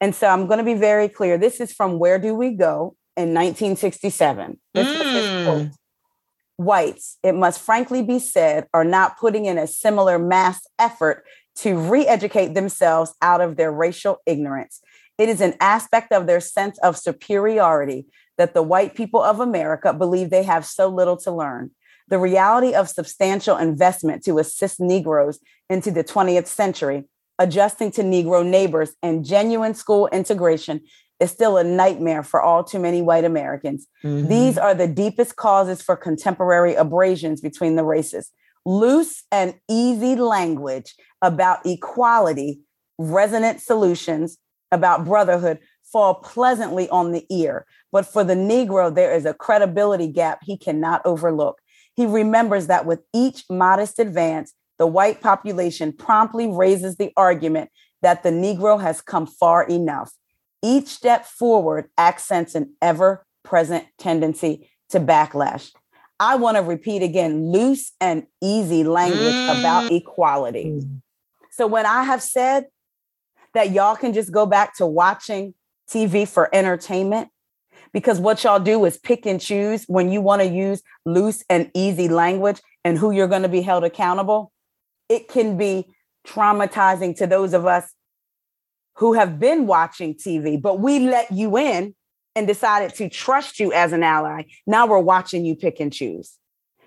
And so I'm going to be very clear. This is from Where Do We Go in nineteen sixty-seven. This mm. was his quote. Whites, it must frankly be said, are not putting in a similar mass effort to re-educate themselves out of their racial ignorance. It is an aspect of their sense of superiority that the white people of America believe they have so little to learn. The reality of substantial investment to assist Negroes into the twentieth century, adjusting to Negro neighbors, and genuine school integration is still a nightmare for all too many white Americans. Mm-hmm. These are the deepest causes for contemporary abrasions between the races. Loose and easy language about equality, resonant solutions about brotherhood fall pleasantly on the ear. But for the Negro, there is a credibility gap he cannot overlook. He remembers that with each modest advance, the white population promptly raises the argument that the Negro has come far enough. Each step forward accents an ever-present tendency to backlash. I want to repeat again, loose and easy language mm. about equality. So when I have said that y'all can just go back to watching T V for entertainment, because what y'all do is pick and choose when you want to use loose and easy language and who you're going to be held accountable. It can be traumatizing to those of us who have been watching T V, but we let you in and decided to trust you as an ally. Now we're watching you pick and choose.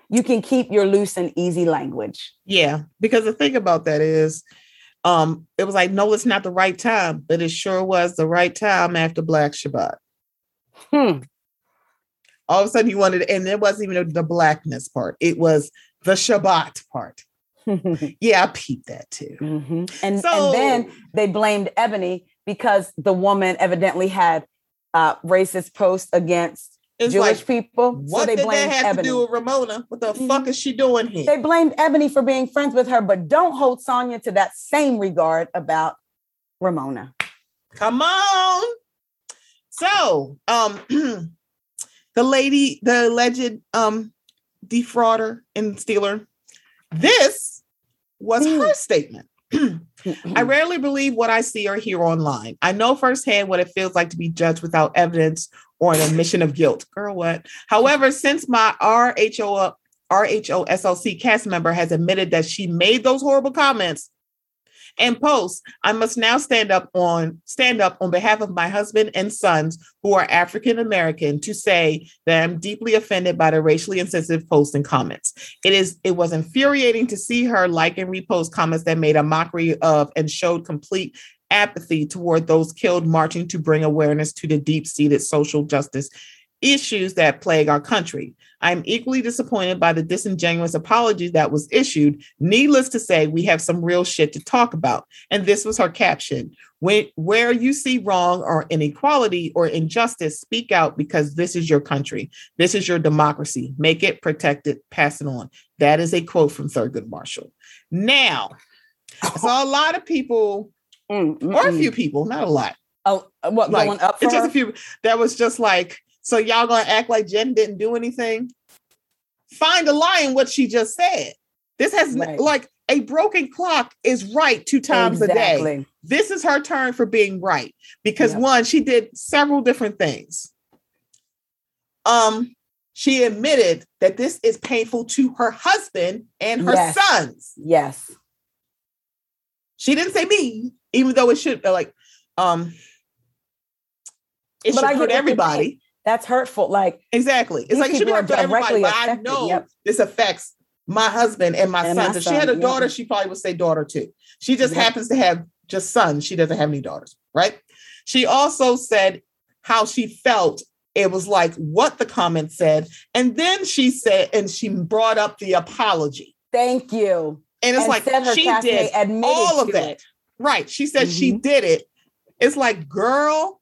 You can keep your loose and easy language. Yeah, because the thing about that is, um, it was like, no, it's not the right time, but it sure was the right time after Black Shabbat. Hmm. All of a sudden you wanted, and it wasn't even the blackness part. It was the Shabbat part. Yeah, I peeped that too. Mm-hmm. And, so, and then they blamed Ebony because the woman evidently had uh, racist posts against Jewish like, people. What so they did blamed that have Ebony. To do with Ramona? What the mm-hmm. fuck is she doing here? They blamed Ebony for being friends with her, but don't hold Sonja to that same regard about Ramona. Come on. So, um, the lady, the alleged um, defrauder and stealer, this was her statement. I rarely believe what I see or hear online. I know firsthand what it feels like to be judged without evidence or an admission of guilt. Girl, what? However, since my R H O S L C cast member has admitted that she made those horrible comments and posts, I must now stand up on stand up on behalf of my husband and sons who are African American to say that I'm deeply offended by the racially insensitive posts and comments. It is it was infuriating to see her like and repost comments that made a mockery of and showed complete apathy toward those killed marching to bring awareness to the deep-seated social justice issues that plague our country. I'm equally disappointed by the disingenuous apology that was issued. Needless to say, we have some real shit to talk about. And this was her caption. When, where you see wrong or inequality or injustice, speak out because this is your country. This is your democracy. Make it, protect it, pass it on. That is a quote from Thurgood Marshall. Now, I saw a lot of people, mm-hmm. or a few people, not a lot. Oh, what, like, going up for it's just her? A few. That was just like, so y'all gonna act like Jen didn't do anything? Find a lie in what she just said. This has right. like a broken clock is right two times exactly. a day. This is her turn for being right because yep. one, she did several different things. Um, she admitted that this is painful to her husband and her yes. sons. Yes, she didn't say me, even though it should like, um, it but should I hurt everybody. It. That's hurtful. Like exactly. It's like it should be hurtful to everybody, but affected. I know yep. this affects my husband and my and sons. My if son, she had a daughter, yeah. she probably would say daughter too. She just yep. happens to have just sons. She doesn't have any daughters, right? She also said how she felt. It was like what the comment said. And then she said, and she brought up the apology. Thank you. And it's and like she did all of that. It. Right. She said mm-hmm. she did it. It's like, girl,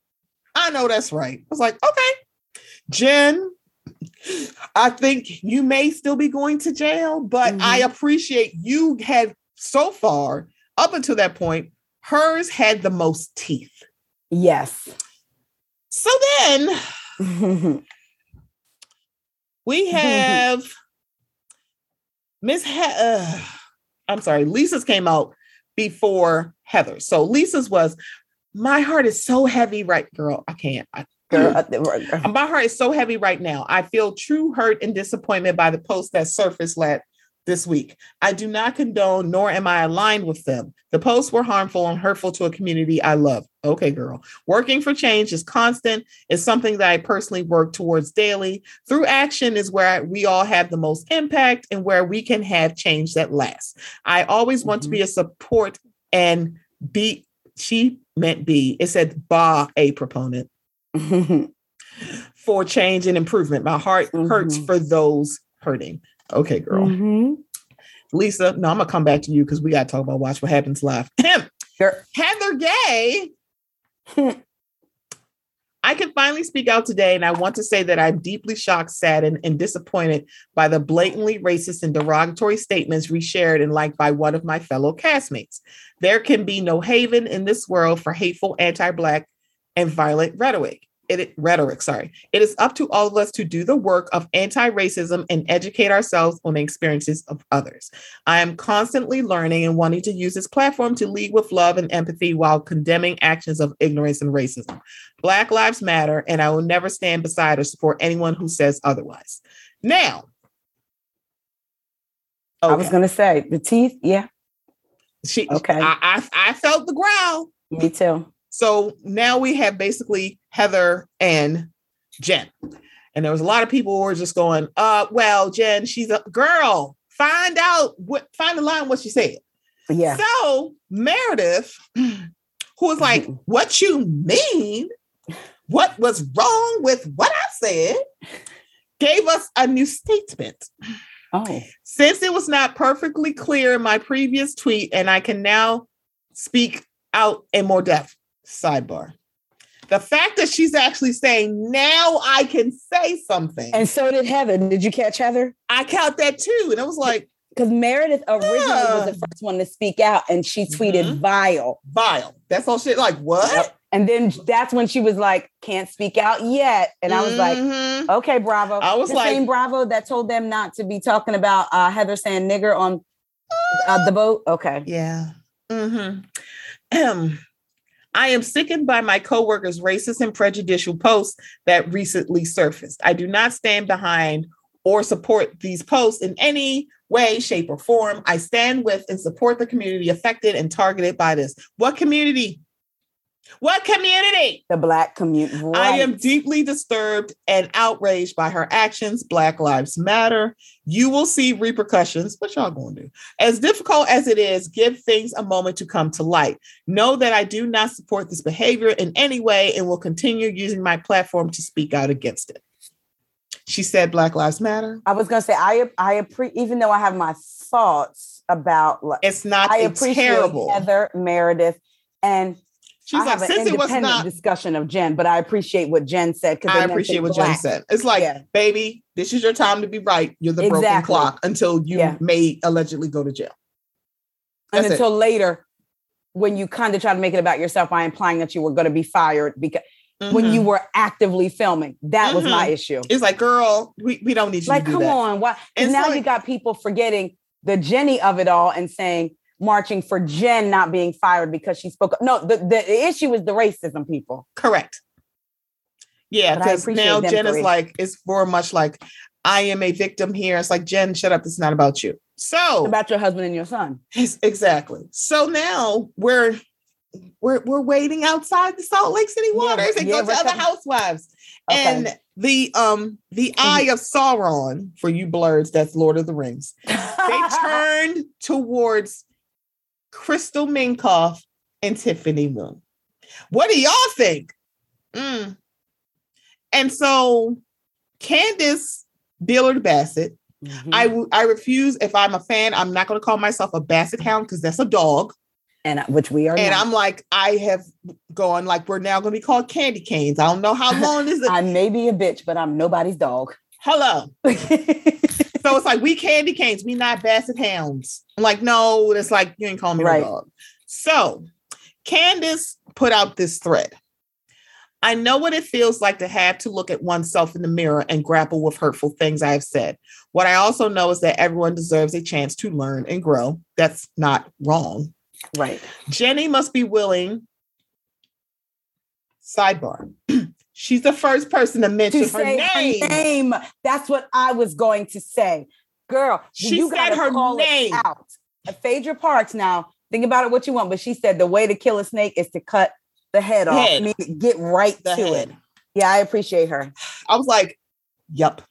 I know that's right. I was like, okay. Jen, I think you may still be going to jail, but mm-hmm. I appreciate you had so far up until that point, hers had the most teeth. Yes. So then we have Miss He- uh, I'm sorry, Lisa's came out before Heather. So Lisa's was, my heart is so heavy, right, girl? I can't. I Girl, my heart is so heavy right now. I feel true hurt and disappointment by the posts that surfaced last this week. I do not condone, nor am I aligned with them. The posts were harmful and hurtful to a community I love. Okay, girl. Working for change is constant. It's something that I personally work towards daily. Through action is where we all have the most impact and where we can have change that lasts. I always want mm-hmm. to be a support and be, she meant be, it said bah, a proponent. for change and improvement. My heart mm-hmm. hurts for those hurting. Okay, girl. Mm-hmm. Lisa, no, I'm going to come back to you because we got to talk about Watch What Happens Live. Sure. Heather Gay. I can finally speak out today, and I want to say that I'm deeply shocked, saddened, and disappointed by the blatantly racist and derogatory statements reshared and liked by one of my fellow castmates. There can be no haven in this world for hateful anti-Black and violent rhetoric. it, rhetoric, sorry. It is up to all of us to do the work of anti-racism and educate ourselves on the experiences of others. I am constantly learning and wanting to use this platform to lead with love and empathy while condemning actions of ignorance and racism. Black lives matter, and I will never stand beside or support anyone who says otherwise. Now, okay. I was going to say the teeth. Yeah. She, okay. I, I, I felt the growl. Me too. So now we have basically Heather and Jen. And there was a lot of people who were just going, uh, well, Jen, she's a girl. Find out what, find the line, what she said. Yeah. So Meredith, who was like, mm-hmm. What you mean? What was wrong with what I said? Gave us a new statement. Oh. Since it was not perfectly clear in my previous tweet, and I can now speak out in more depth. Sidebar. The fact that she's actually saying, now I can say something. And so did Heather. Did you catch Heather? I caught that too. And I was like. Because Meredith originally yeah. was the first one to speak out, and she tweeted mm-hmm. vile. Vile. That's all shit. Like, what? Yep. And then that's when she was like, can't speak out yet. And I was mm-hmm. like, okay, Bravo. I was the like, same Bravo that told them not to be talking about uh, Heather saying nigger on uh, the boat. Okay. Yeah. Mm-hmm. I am sickened by my coworkers' racist and prejudicial posts that recently surfaced. I do not stand behind or support these posts in any way, shape, or form. I stand with and support the community affected and targeted by this. What community? What community? The Black community. Right. I am deeply disturbed and outraged by her actions. Black lives matter. You will see repercussions. What y'all gonna do? As difficult as it is, give things a moment to come to light. Know that I do not support this behavior in any way and will continue using my platform to speak out against it. She said Black Lives Matter. I was going to say, I I appre- even though I have my thoughts about... Like, it's not I appreciate terrible. Heather, Meredith, and... She's I like, have since an independent it was not discussion of Jen, but I appreciate what Jen said. I appreciate what Black. Jen said. It's like, yeah. baby, this is your time to be right. You're the exactly. broken clock until you yeah. may allegedly go to jail. That's and until it. Later, when you kind of try to make it about yourself by implying that you were going to be fired because mm-hmm. when you were actively filming, that mm-hmm. was my issue. It's like, girl, we, we don't need you like, to do that. Like, come on. Why? And now like, you got people forgetting the Jenny of it all and saying, marching for Jen not being fired because she spoke up. No, the, the issue is the racism, people. Correct. Yeah, because now Jen is like, it's more much like, I am a victim here. It's like, Jen, shut up. It's not about you. So it's about your husband and your son. Exactly. So now we're we're we're waiting outside the Salt Lake City waters yeah, and yeah, go to other coming. Housewives. Okay. And the um the eye mm-hmm. of Sauron, for you blurs, that's Lord of the Rings. They turned towards Crystal Minkoff and Tiffany Moon. What do y'all think? Mm. And so Candace Dillard Bassett, mm-hmm. I w- I refuse. If I'm a fan, I'm not going to call myself a Basset Hound because that's a dog. And which we are. And not. I'm like, I have gone like, we're now going to be called Candy Canes. I don't know how long this is. I may be a bitch, but I'm nobody's dog. Hello. So it's like, we Candy Canes, we not Basset Hounds. I'm like, no, it's like, you ain't calling me right. a dog. So Candace put out this thread. I know what it feels like to have to look at oneself in the mirror and grapple with hurtful things I have said. What I also know is that everyone deserves a chance to learn and grow. That's not wrong. Right. Jenny must be willing. Sidebar. She's the first person to mention to her, say name. her name. That's what I was going to say. Girl, she you said her call name it out. Phaedra Parks now, think about it what you want, but she said the way to kill a snake is to cut the head off. Head. I mean, get right the to head. it. Yeah, I appreciate her. I was like, yep.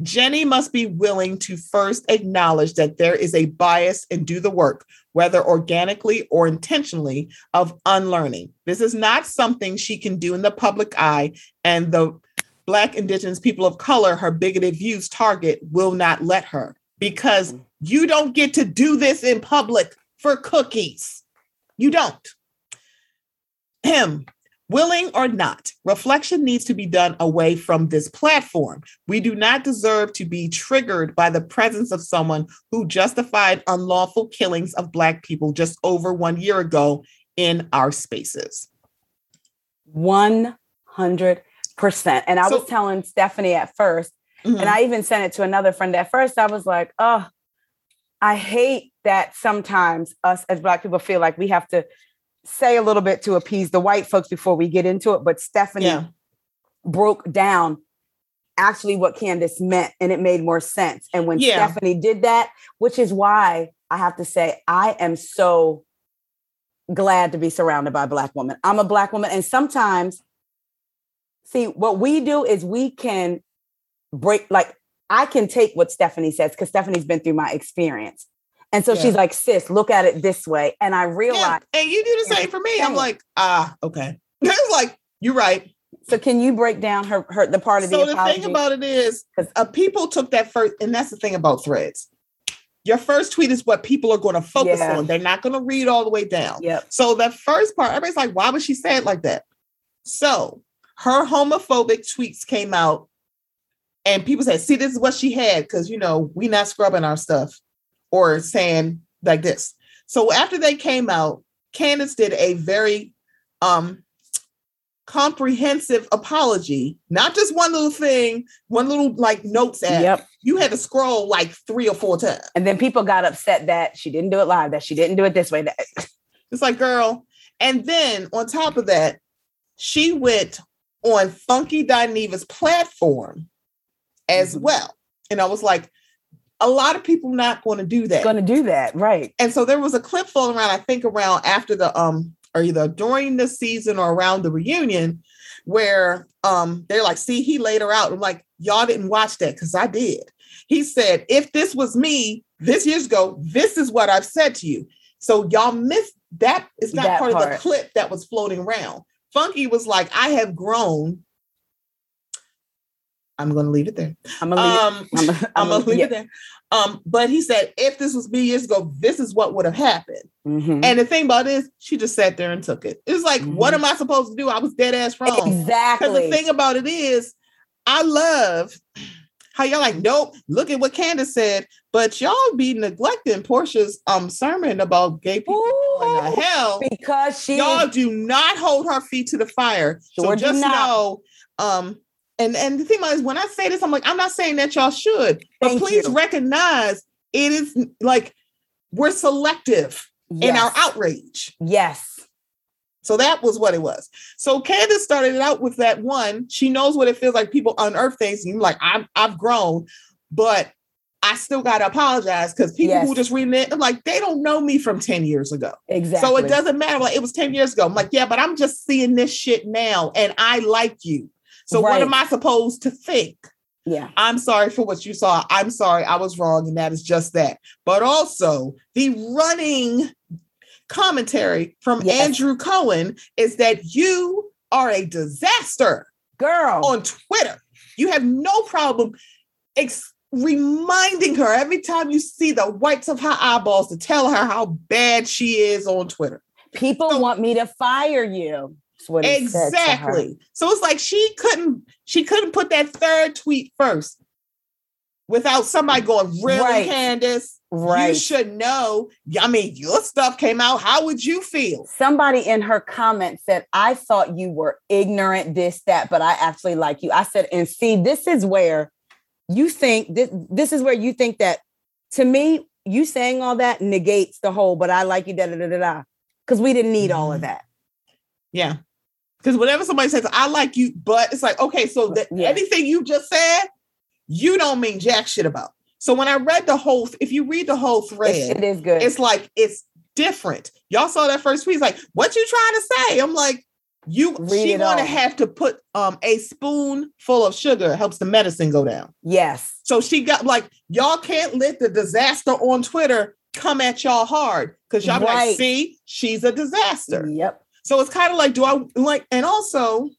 Jenny must be willing to first acknowledge that there is a bias and do the work, whether organically or intentionally, of unlearning. This is not something she can do in the public eye, and the Black, Indigenous, people of color, her bigoted views target will not let her, because you don't get to do this in public for cookies. You don't. Him. Willing or not, reflection needs to be done away from this platform. We do not deserve to be triggered by the presence of someone who justified unlawful killings of Black people just over one year ago in our spaces. one hundred percent one hundred percent. And I so, was telling Stephanie at first, mm-hmm. and I even sent it to another friend at first. I was like, oh, I hate that sometimes us as Black people feel like we have to say a little bit to appease the white folks before we get into it. But Stephanie yeah. broke down actually what Candace meant, and it made more sense. And when yeah. Stephanie did that, which is why I have to say, I am so glad to be surrounded by Black women. I'm a Black woman. And sometimes, see, what we do is we can break, like, I can take what Stephanie says because Stephanie's been through my experience. And so yeah. she's like, sis, look at it this way. And I realized. Yeah. And you do the same for me. I'm like, ah, okay. It's like, you're right. So can you break down her, her the part of so the apology? So the thing about it is, uh, people took that first, and that's the thing about threads. Your first tweet is what people are going to focus yeah. on. They're not going to read all the way down. Yep. So that first part, everybody's like, why would she say it like that? So her homophobic tweets came out and people said, see, this is what she had because, you know, we not scrubbing our stuff or saying like this. So after they came out, Candace did a very um, comprehensive apology, not just one little thing, one little like notes app. Yep. You had to scroll like three or four times. And then people got upset that she didn't do it live, that she didn't do it this way. That it's like, girl. And then on top of that, she went on Funky Dineva's platform as mm-hmm. well. And I was like, a lot of people not going to do that. Going to do that, right. And so there was a clip floating around, I think around after the, um, or either during the season or around the reunion where um, they're like, see, he laid her out. I'm like, y'all didn't watch that because I did. He said, if this was me this years ago, this is what I've said to you. So y'all missed that. It's not that part, part of the clip that was floating around. Funky was like, I have grown. I'm going to leave it there. I'm going um, to leave yeah. it there. Um, but he said, if this was me years ago, this is what would have happened. Mm-hmm. And the thing about it is, she just sat there and took it. It's like, mm-hmm. what am I supposed to do? I was dead ass wrong. Exactly. Because the thing about it is, I love how y'all like, nope, look at what Candace said, but y'all be neglecting Portia's um sermon about gay people. Ooh, the hell, because she y'all do not hold her feet to the fire. Sure, so just know, um, and and the thing is, when I say this, I'm like, I'm not saying that y'all should, but Thank please you. recognize it is like we're selective yes. in our outrage. Yes. So that was what it was. So Candace started it out with that one. She knows what it feels like. People unearth things. And you're like, I've, I've grown, but I still got to apologize because people yes. who just read it, I'm like, they don't know me from ten years ago. Exactly. So it doesn't matter. Like, it was ten years ago. I'm like, yeah, but I'm just seeing this shit now. And I like you. So right. what am I supposed to think? Yeah. I'm sorry for what you saw. I'm sorry. I was wrong. And that is just that. But also the running commentary from yes. Andrew Cohen is that you are a disaster, girl, on Twitter. You have no problem ex- reminding her every time you see the whites of her eyeballs to tell her how bad she is on Twitter. People so, want me to fire you. What exactly. So it's like she couldn't she couldn't put that third tweet first without somebody going, really, right. Candace? Right. You should know. I mean, your stuff came out. How would you feel? Somebody in her comments said, I thought you were ignorant, this, that, but I actually like you. I said, and see, this is where you think this, this is where you think that to me, you saying all that negates the whole, but I like you, da, da, da, da, da. Because we didn't need mm-hmm. all of that. Yeah. Because whenever somebody says, I like you, but it's like, okay, so that yeah. anything you just said, you don't mean jack shit about. So when I read the whole, if you read the whole thread, it, it is good. It's like, it's different. Y'all saw that first tweet. It's like, what you trying to say? I'm like, you, read she want to have to put um, a spoonful of sugar helps the medicine go down. Yes. So she got like, y'all can't let the disaster on Twitter come at y'all hard. Cause y'all right. be like, see, she's a disaster. Yep. So it's kind of like, do I like, and also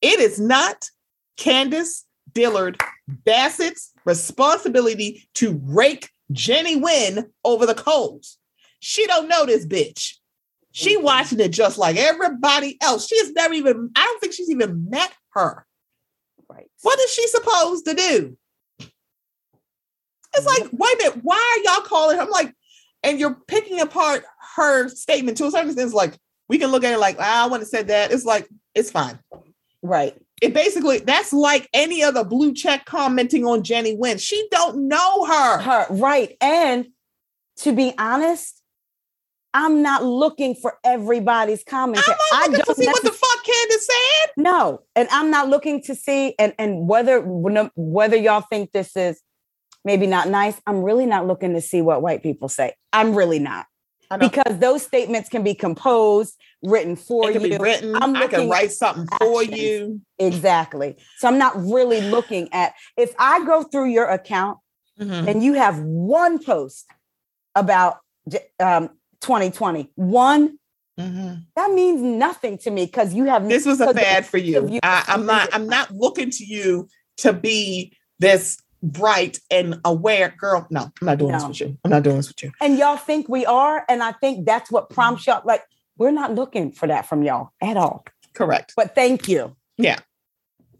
it is not Candace Dillard Bassett's responsibility to rake Jenny Wynn over the coals. She don't know this bitch. She watching it just like everybody else. She has never even, I don't think she's even met her. Right. What is she supposed to do? It's like, wait a minute, why are y'all calling her? I'm like, and you're picking apart her statement to a certain extent. It's like, we can look at it like, I wouldn't have said that. It's like, It's fine. Right. It basically, that's like any other blue check commenting on Jenny Wynn. She don't know her. Her, right. And to be honest, I'm not looking for everybody's comment. I'm not looking I don't to see necess- what the fuck Candace said. No. And I'm not looking to see, and, and whether, whether y'all think this is maybe not nice, I'm really not looking to see what white people say. I'm really not. Because those statements can be composed, written for it can you. Be written. I'm I can write something actions. For you. Exactly. So I'm not really looking at, if I go through your account mm-hmm. and you have one post about um, twenty twenty, one, mm-hmm. that means nothing to me because you have. This was a fad for you. you. I, I'm not, I'm not looking to you to be this bright and aware girl. No, I'm not doing no. this with you. I'm not doing this with you. And y'all think we are. And I think that's what prompts y'all. Like, we're not looking for that from y'all at all. Correct. But thank you. Yeah.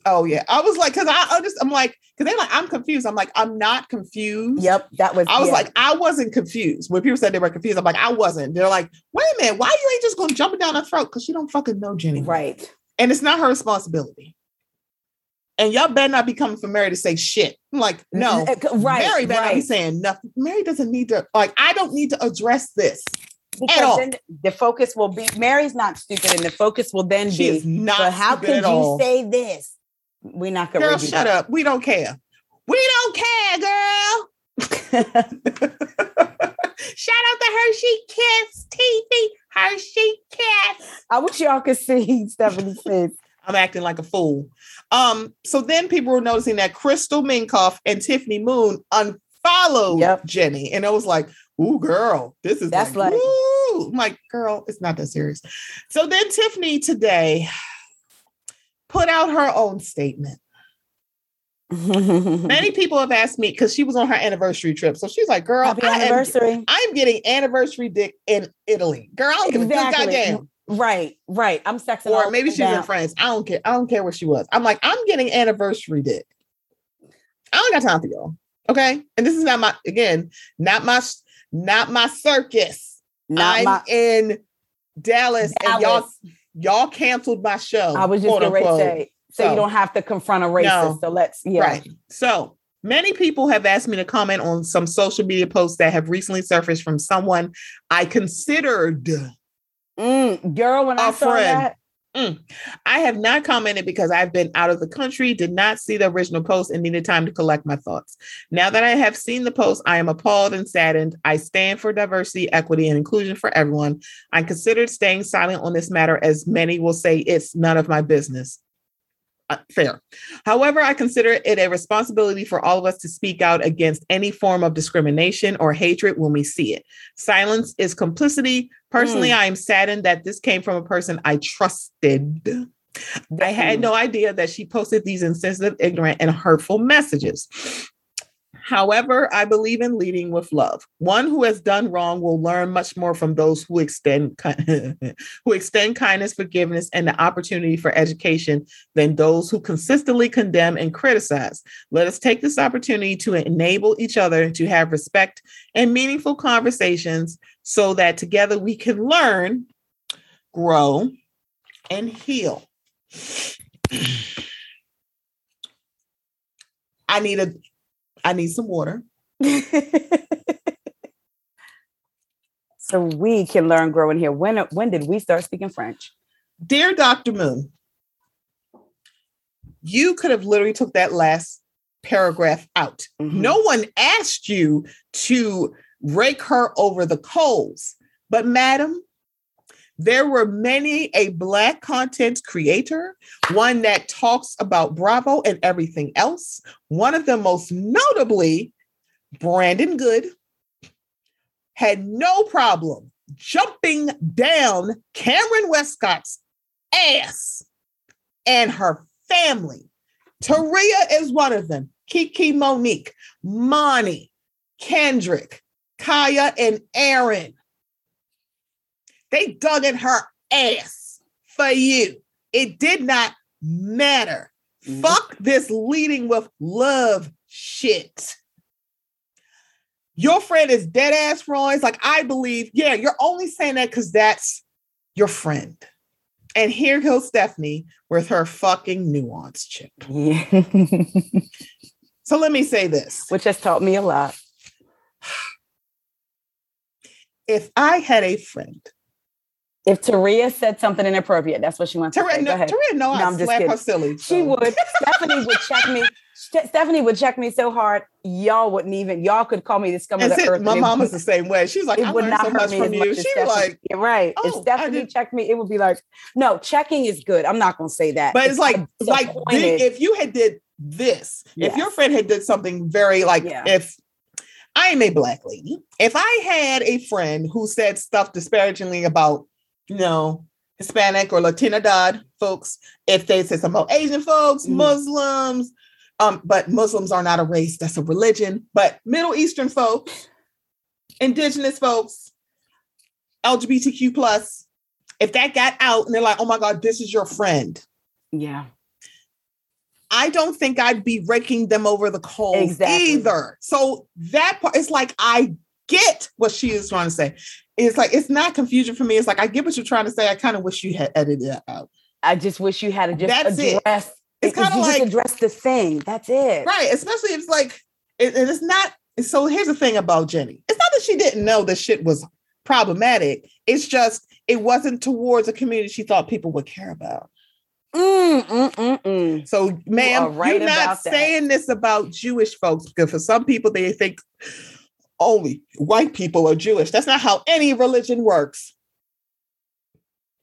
Oh yeah. I was like, cause I, I just, I'm like, cause they're like, I'm confused. I'm like, I'm not confused. Yep. That was, I was yeah. like, I wasn't confused. When people said they were confused, I'm like, I wasn't. They're like, wait a minute. Why you ain't just going to jump it down her throat? Cause you don't fucking know Jenny. Right. And it's not her responsibility. And y'all better not be coming for Mary to say shit. I'm like, no, right, Mary better right. not be saying nothing. Mary doesn't need to, like, I don't need to address this because at all. Then the focus will be, Mary's not stupid, and the focus will then she be, is not well, how could you all. Say this? We're not going to. Girl, shut that. Up. We don't care. We don't care, girl. Shout out to Hershey Kiss T V. Hershey Kiss. I wish y'all could see Stephanie says. I'm acting like a fool. Um, so then people were noticing that Crystal Minkoff and Tiffany Moon unfollowed yep. Jenny. And I was like, ooh, girl, this is That's like, like ooh. I'm like, girl, it's not that serious. So then Tiffany today put out her own statement. Many people have asked me because she was on her anniversary trip. So she's like, girl, Happy I anniversary. Am, I'm getting anniversary dick in Italy. Girl, I don't exactly. give a goddamn. Right, right. I'm sexing. Or maybe she's in France. I don't care. I don't care where she was. I'm like, I'm getting anniversary dick. I don't got time for y'all. Okay. And this is not my, again, not my, not my circus. Not I'm my- in Dallas, Dallas and y'all, y'all canceled my show. I was just going to say, so, so you don't have to confront a racist. No, so let's, yeah. Right. So many people have asked me to comment on some social media posts that have recently surfaced from someone I considered Mm, girl, when I saw that, mm. I have not commented because I've been out of the country, did not see the original post, and needed time to collect my thoughts. Now that I have seen the post, I am appalled and saddened. I stand for diversity, equity, and inclusion for everyone. I considered staying silent on this matter, as many will say it's none of my business. Uh, fair. However, I consider it a responsibility for all of us to speak out against any form of discrimination or hatred when we see it. Silence is complicity. Personally, mm. I am saddened that this came from a person I trusted. Damn. I had no idea that she posted these insensitive, ignorant, and hurtful messages. However, I believe in leading with love. One who has done wrong will learn much more from those who extend who extend kindness, forgiveness, and the opportunity for education than those who consistently condemn and criticize. Let us take this opportunity to enable each other to have respect and meaningful conversations so that together we can learn, grow, and heal. I need a I need some water. So we can learn, grow, and heal. When, when did we start speaking French? Dear Doctor Moon, you could have literally took that last paragraph out. Mm-hmm. No one asked you to rake her over the coals. But madam, there were many a Black content creator, one that talks about Bravo and everything else. One of them most notably, Brandon Good, had no problem jumping down Cameron Westcott's ass and her family. Taria is one of them. Kiki Monique, Moni, Kendrick, Kaya, and Aaron. They dug in her ass for you. It did not matter. Mm-hmm. Fuck this leading with love shit. Your friend is dead ass wrong. It's like, I believe, yeah, you're only saying that because that's your friend. And here goes Stephanie with her fucking nuance chip. Yeah. So let me say this. Which has taught me a lot. If I had a friend. If Taria said something inappropriate, that's what she wants Taria, to say. No, Taria, no, no I slap her silly. So. She would. Stephanie would check me. Stephanie would check me so hard, y'all wouldn't even, y'all could call me the scum of the earth. My mama's the same way. She's like, I learned so much from you. She was like, you're right. If Stephanie checked me, it would be like, no, checking is good. I'm not going to say that. But it's like, like if you had did this, if your friend had did something very like, if I am a black lady, if I had a friend who said stuff disparagingly about, you know, Hispanic or Latina dad folks, if they said something about Asian folks, Muslims, Um, but Muslims are not a race, that's a religion. But Middle Eastern folks, indigenous folks, L G B T Q plus, if that got out and they're like, oh my God, this is your friend. Yeah. I don't think I'd be raking them over the coals exactly. either. So that part, it's like, I get what she is trying to say. It's like, it's not confusion for me. It's like, I get what you're trying to say. I kind of wish you had edited it out. I just wish you had to just that's address it. It's kind of like address the thing. That's it. Right. Especially if it's like, it, it's not. So here's the thing about Jenny. It's not that she didn't know that shit was problematic. It's just, it wasn't towards a community she thought people would care about. Mm, mm, mm, mm. So ma'am, you right you're not saying that. This about Jewish folks, because for some people, they think only white people are Jewish. That's not how any religion works.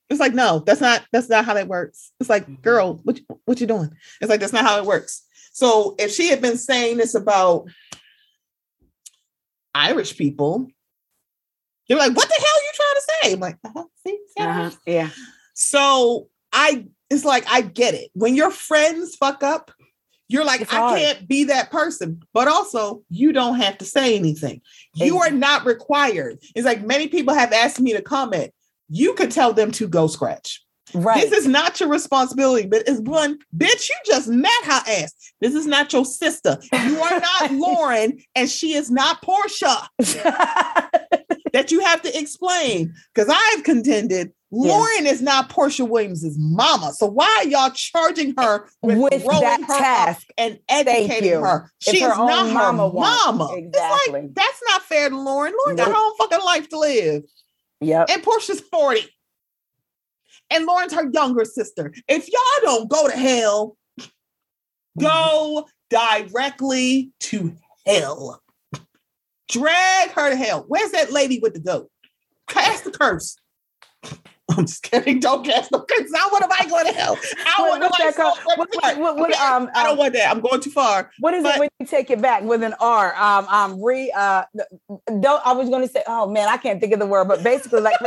It's like, no, that's not, that's not how that works. It's like, girl, what, what you doing? It's like, that's not how it works. So if she had been saying this about Irish people, they're like, what the hell are you trying to say? I'm like, uh-huh, see, see uh-huh, yeah. So I, it's like, I get it. When your friends fuck up, you're like, it's I hard. Can't be that person. But also, you don't have to say anything. You are not required. It's like, many people have asked me to comment. You could tell them to go scratch. Right. This is not your responsibility, but it's one, bitch, you just met her ass. This is not your sister. You are not Lauren, and she is not Portia. That you have to explain. Because I've contended, yeah. Lauren is not Portia Williams's mama. So why are y'all charging her with, with growing her task and educating her? She's not her mama. mama. Exactly. It's like, that's not fair to Lauren. Lauren got her own fucking life to live. Yeah, and Portia's forty, and Lauren's her younger sister. If y'all don't go to hell, go directly to hell. Drag her to hell. Where's that lady with the goat? Cast the curse. I'm just kidding. Don't cast the curse. I want to go to hell. I want to. Um, I don't want that. I'm going too far. What is but, it when you take it back with an R? Um, um, re. Uh, don't. I was going to say. Oh man, I can't think of the word. But basically, like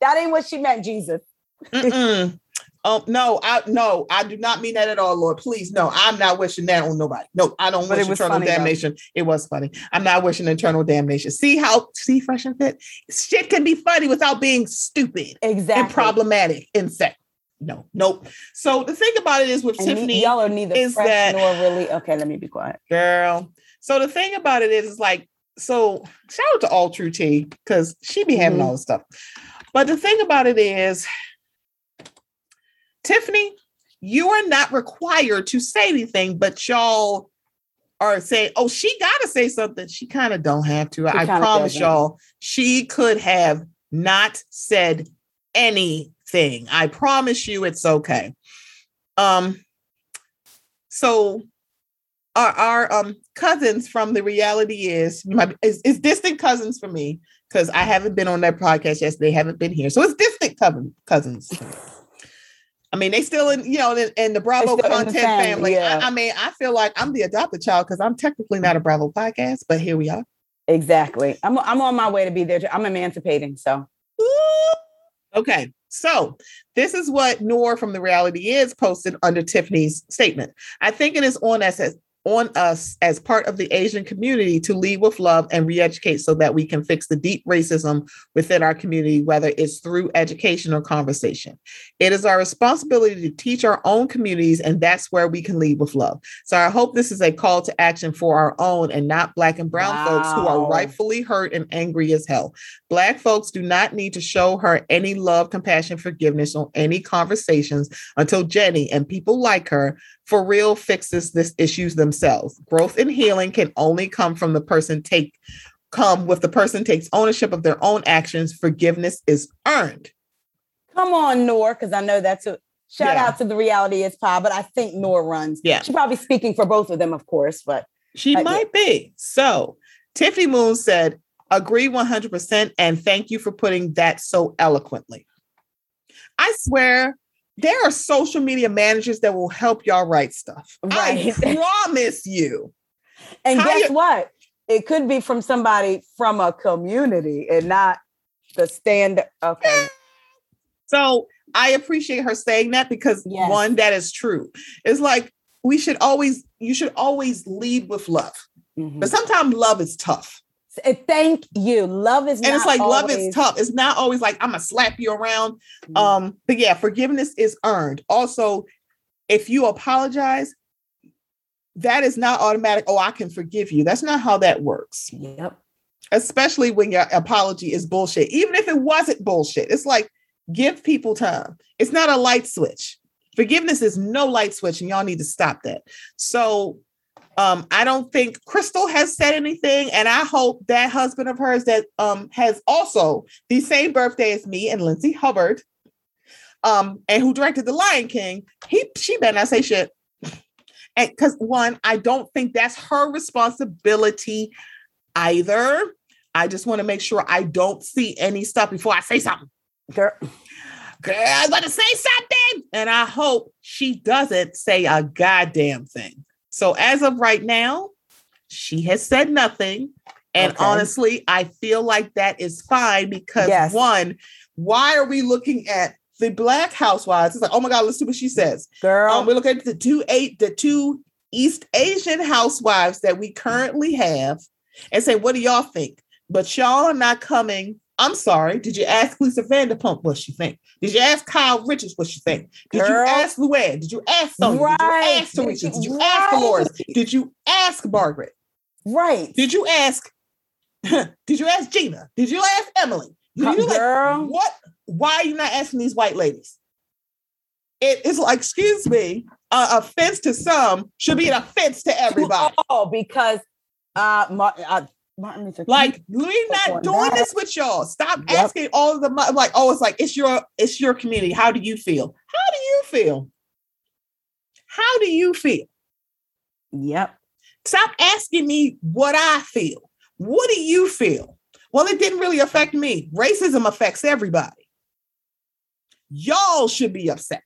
that ain't what she meant, Jesus. Mm-mm. Um, no, I no, I do not mean that at all, Lord. Please, no, I'm not wishing that on nobody. No, I don't but wish eternal funny, damnation. Though. It was funny. I'm not wishing eternal damnation. See how see Fresh and Fit? Shit can be funny without being stupid, exactly, and problematic. Insect. No, nope. So the thing about it is with and Tiffany, y'all are neither is fresh that, nor really okay. Let me be quiet, girl. So the thing about it is, is like, so shout out to All True Tea because she be having mm-hmm. all this stuff. But the thing about it is. Tiffany, you are not required to say anything, but y'all are saying, oh, she got to say something. She kind of don't have to. She I promise doesn't. Y'all, she could have not said anything. I promise you it's okay. Um. So our, our um cousins from the reality is, my, is, is distant cousins for me, because I haven't been on that podcast yet. They haven't been here. So it's distant co- cousins. I mean, they still in, you know, in, in the Bravo content the family. Yeah. I, I mean, I feel like I'm the adopted child because I'm technically not a Bravo podcast, but here we are. Exactly. I'm I'm on my way to be there. I'm emancipating. So. Ooh. Okay. So this is what Noor from The Reality Is posted under Tiffany's statement. I think it is on as on us as part of the Asian community to lead with love and re-educate so that we can fix the deep racism within our community, whether it's through education or conversation. It is our responsibility to teach our own communities, and that's where we can lead with love. So I hope this is a call to action for our own and not Black and brown wow. folks who are rightfully hurt and angry as hell. Black folks do not need to show her any love, compassion, forgiveness on any conversations until Jenny and people like her for real fixes this issues themselves. Growth and healing can only come from the person take come with the person takes ownership of their own actions. Forgiveness is earned. Come on, Noor, because I know that's a shout yeah. out to the Reality Is Pod, but I think Noor runs. Yeah. She's probably speaking for both of them, of course, but she uh, might yeah. be. So Tiffany Moon said, agree one hundred percent. And thank you for putting that so eloquently. I swear, there are social media managers that will help y'all write stuff. Right. I promise you. And How guess you- what? It could be from somebody from a community and not the standard. Okay. Yeah. So I appreciate her saying that because yes. one, that is true. It's like, we should always, you should always lead with love, mm-hmm. but sometimes love is tough. Thank you. Love is, and not it's like always... love is tough. It's not always like I'm gonna slap you around. Mm. Um, but yeah, forgiveness is earned. Also, if you apologize, that is not automatic. Oh, I can forgive you. That's not how that works. Yep. Especially when your apology is bullshit. Even if it wasn't bullshit, it's like give people time. It's not a light switch. Forgiveness is no light switch, and y'all need to stop that. So. Um, I don't think Crystal has said anything, and I hope that husband of hers that um, has also the same birthday as me and Lindsay Hubbard, um, and who directed The Lion King, he she better not say shit. And because one, I don't think that's her responsibility either. I just want to make sure I don't see any stuff before I say something. Girl, girl, I'm gonna say something, and I hope she doesn't say a goddamn thing. So as of right now, she has said nothing. And okay. honestly, I feel like that is fine because yes. one, why are we looking at the Black housewives? It's like, oh my God, let's see what she says. Girl. Um, we look at the two eight, the two East Asian housewives that we currently have and say, what do y'all think? But y'all are not coming. I'm sorry. Did you ask Lisa Vanderpump what she think? Did you ask Kyle Richards what she think? Did Girl. you ask Luann? Did you ask Sonja? Right. Did you ask Tarisha? Did, did you right. ask Dolores? Did you ask Margaret? Right. Did you ask? Did you ask Gina? Did you ask Emily? Did you Girl. Like, what? Why are you not asking these white ladies? It is like, excuse me, an offense to some should be an offense to everybody. Oh, because uh, my. I, Martin Luther King. Like, we're not doing this with y'all. Stop yep. asking all of the money. Like, oh, it's like, it's your, it's your community. How do you feel? How do you feel? How do you feel? Yep. Stop asking me what I feel. What do you feel? Well, it didn't really affect me. Racism affects everybody. Y'all should be upset.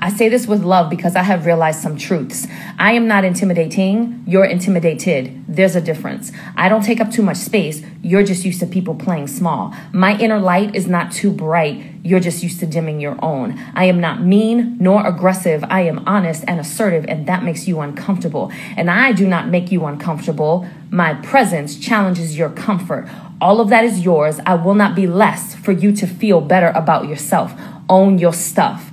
I say this with love because I have realized some truths. I am not intimidating. You're intimidated. There's a difference. I don't take up too much space. You're just used to people playing small. My inner light is not too bright. You're just used to dimming your own. I am not mean nor aggressive. I am honest and assertive, and that makes you uncomfortable. And I do not make you uncomfortable. My presence challenges your comfort. All of that is yours. I will not be less for you to feel better about yourself. Own your stuff.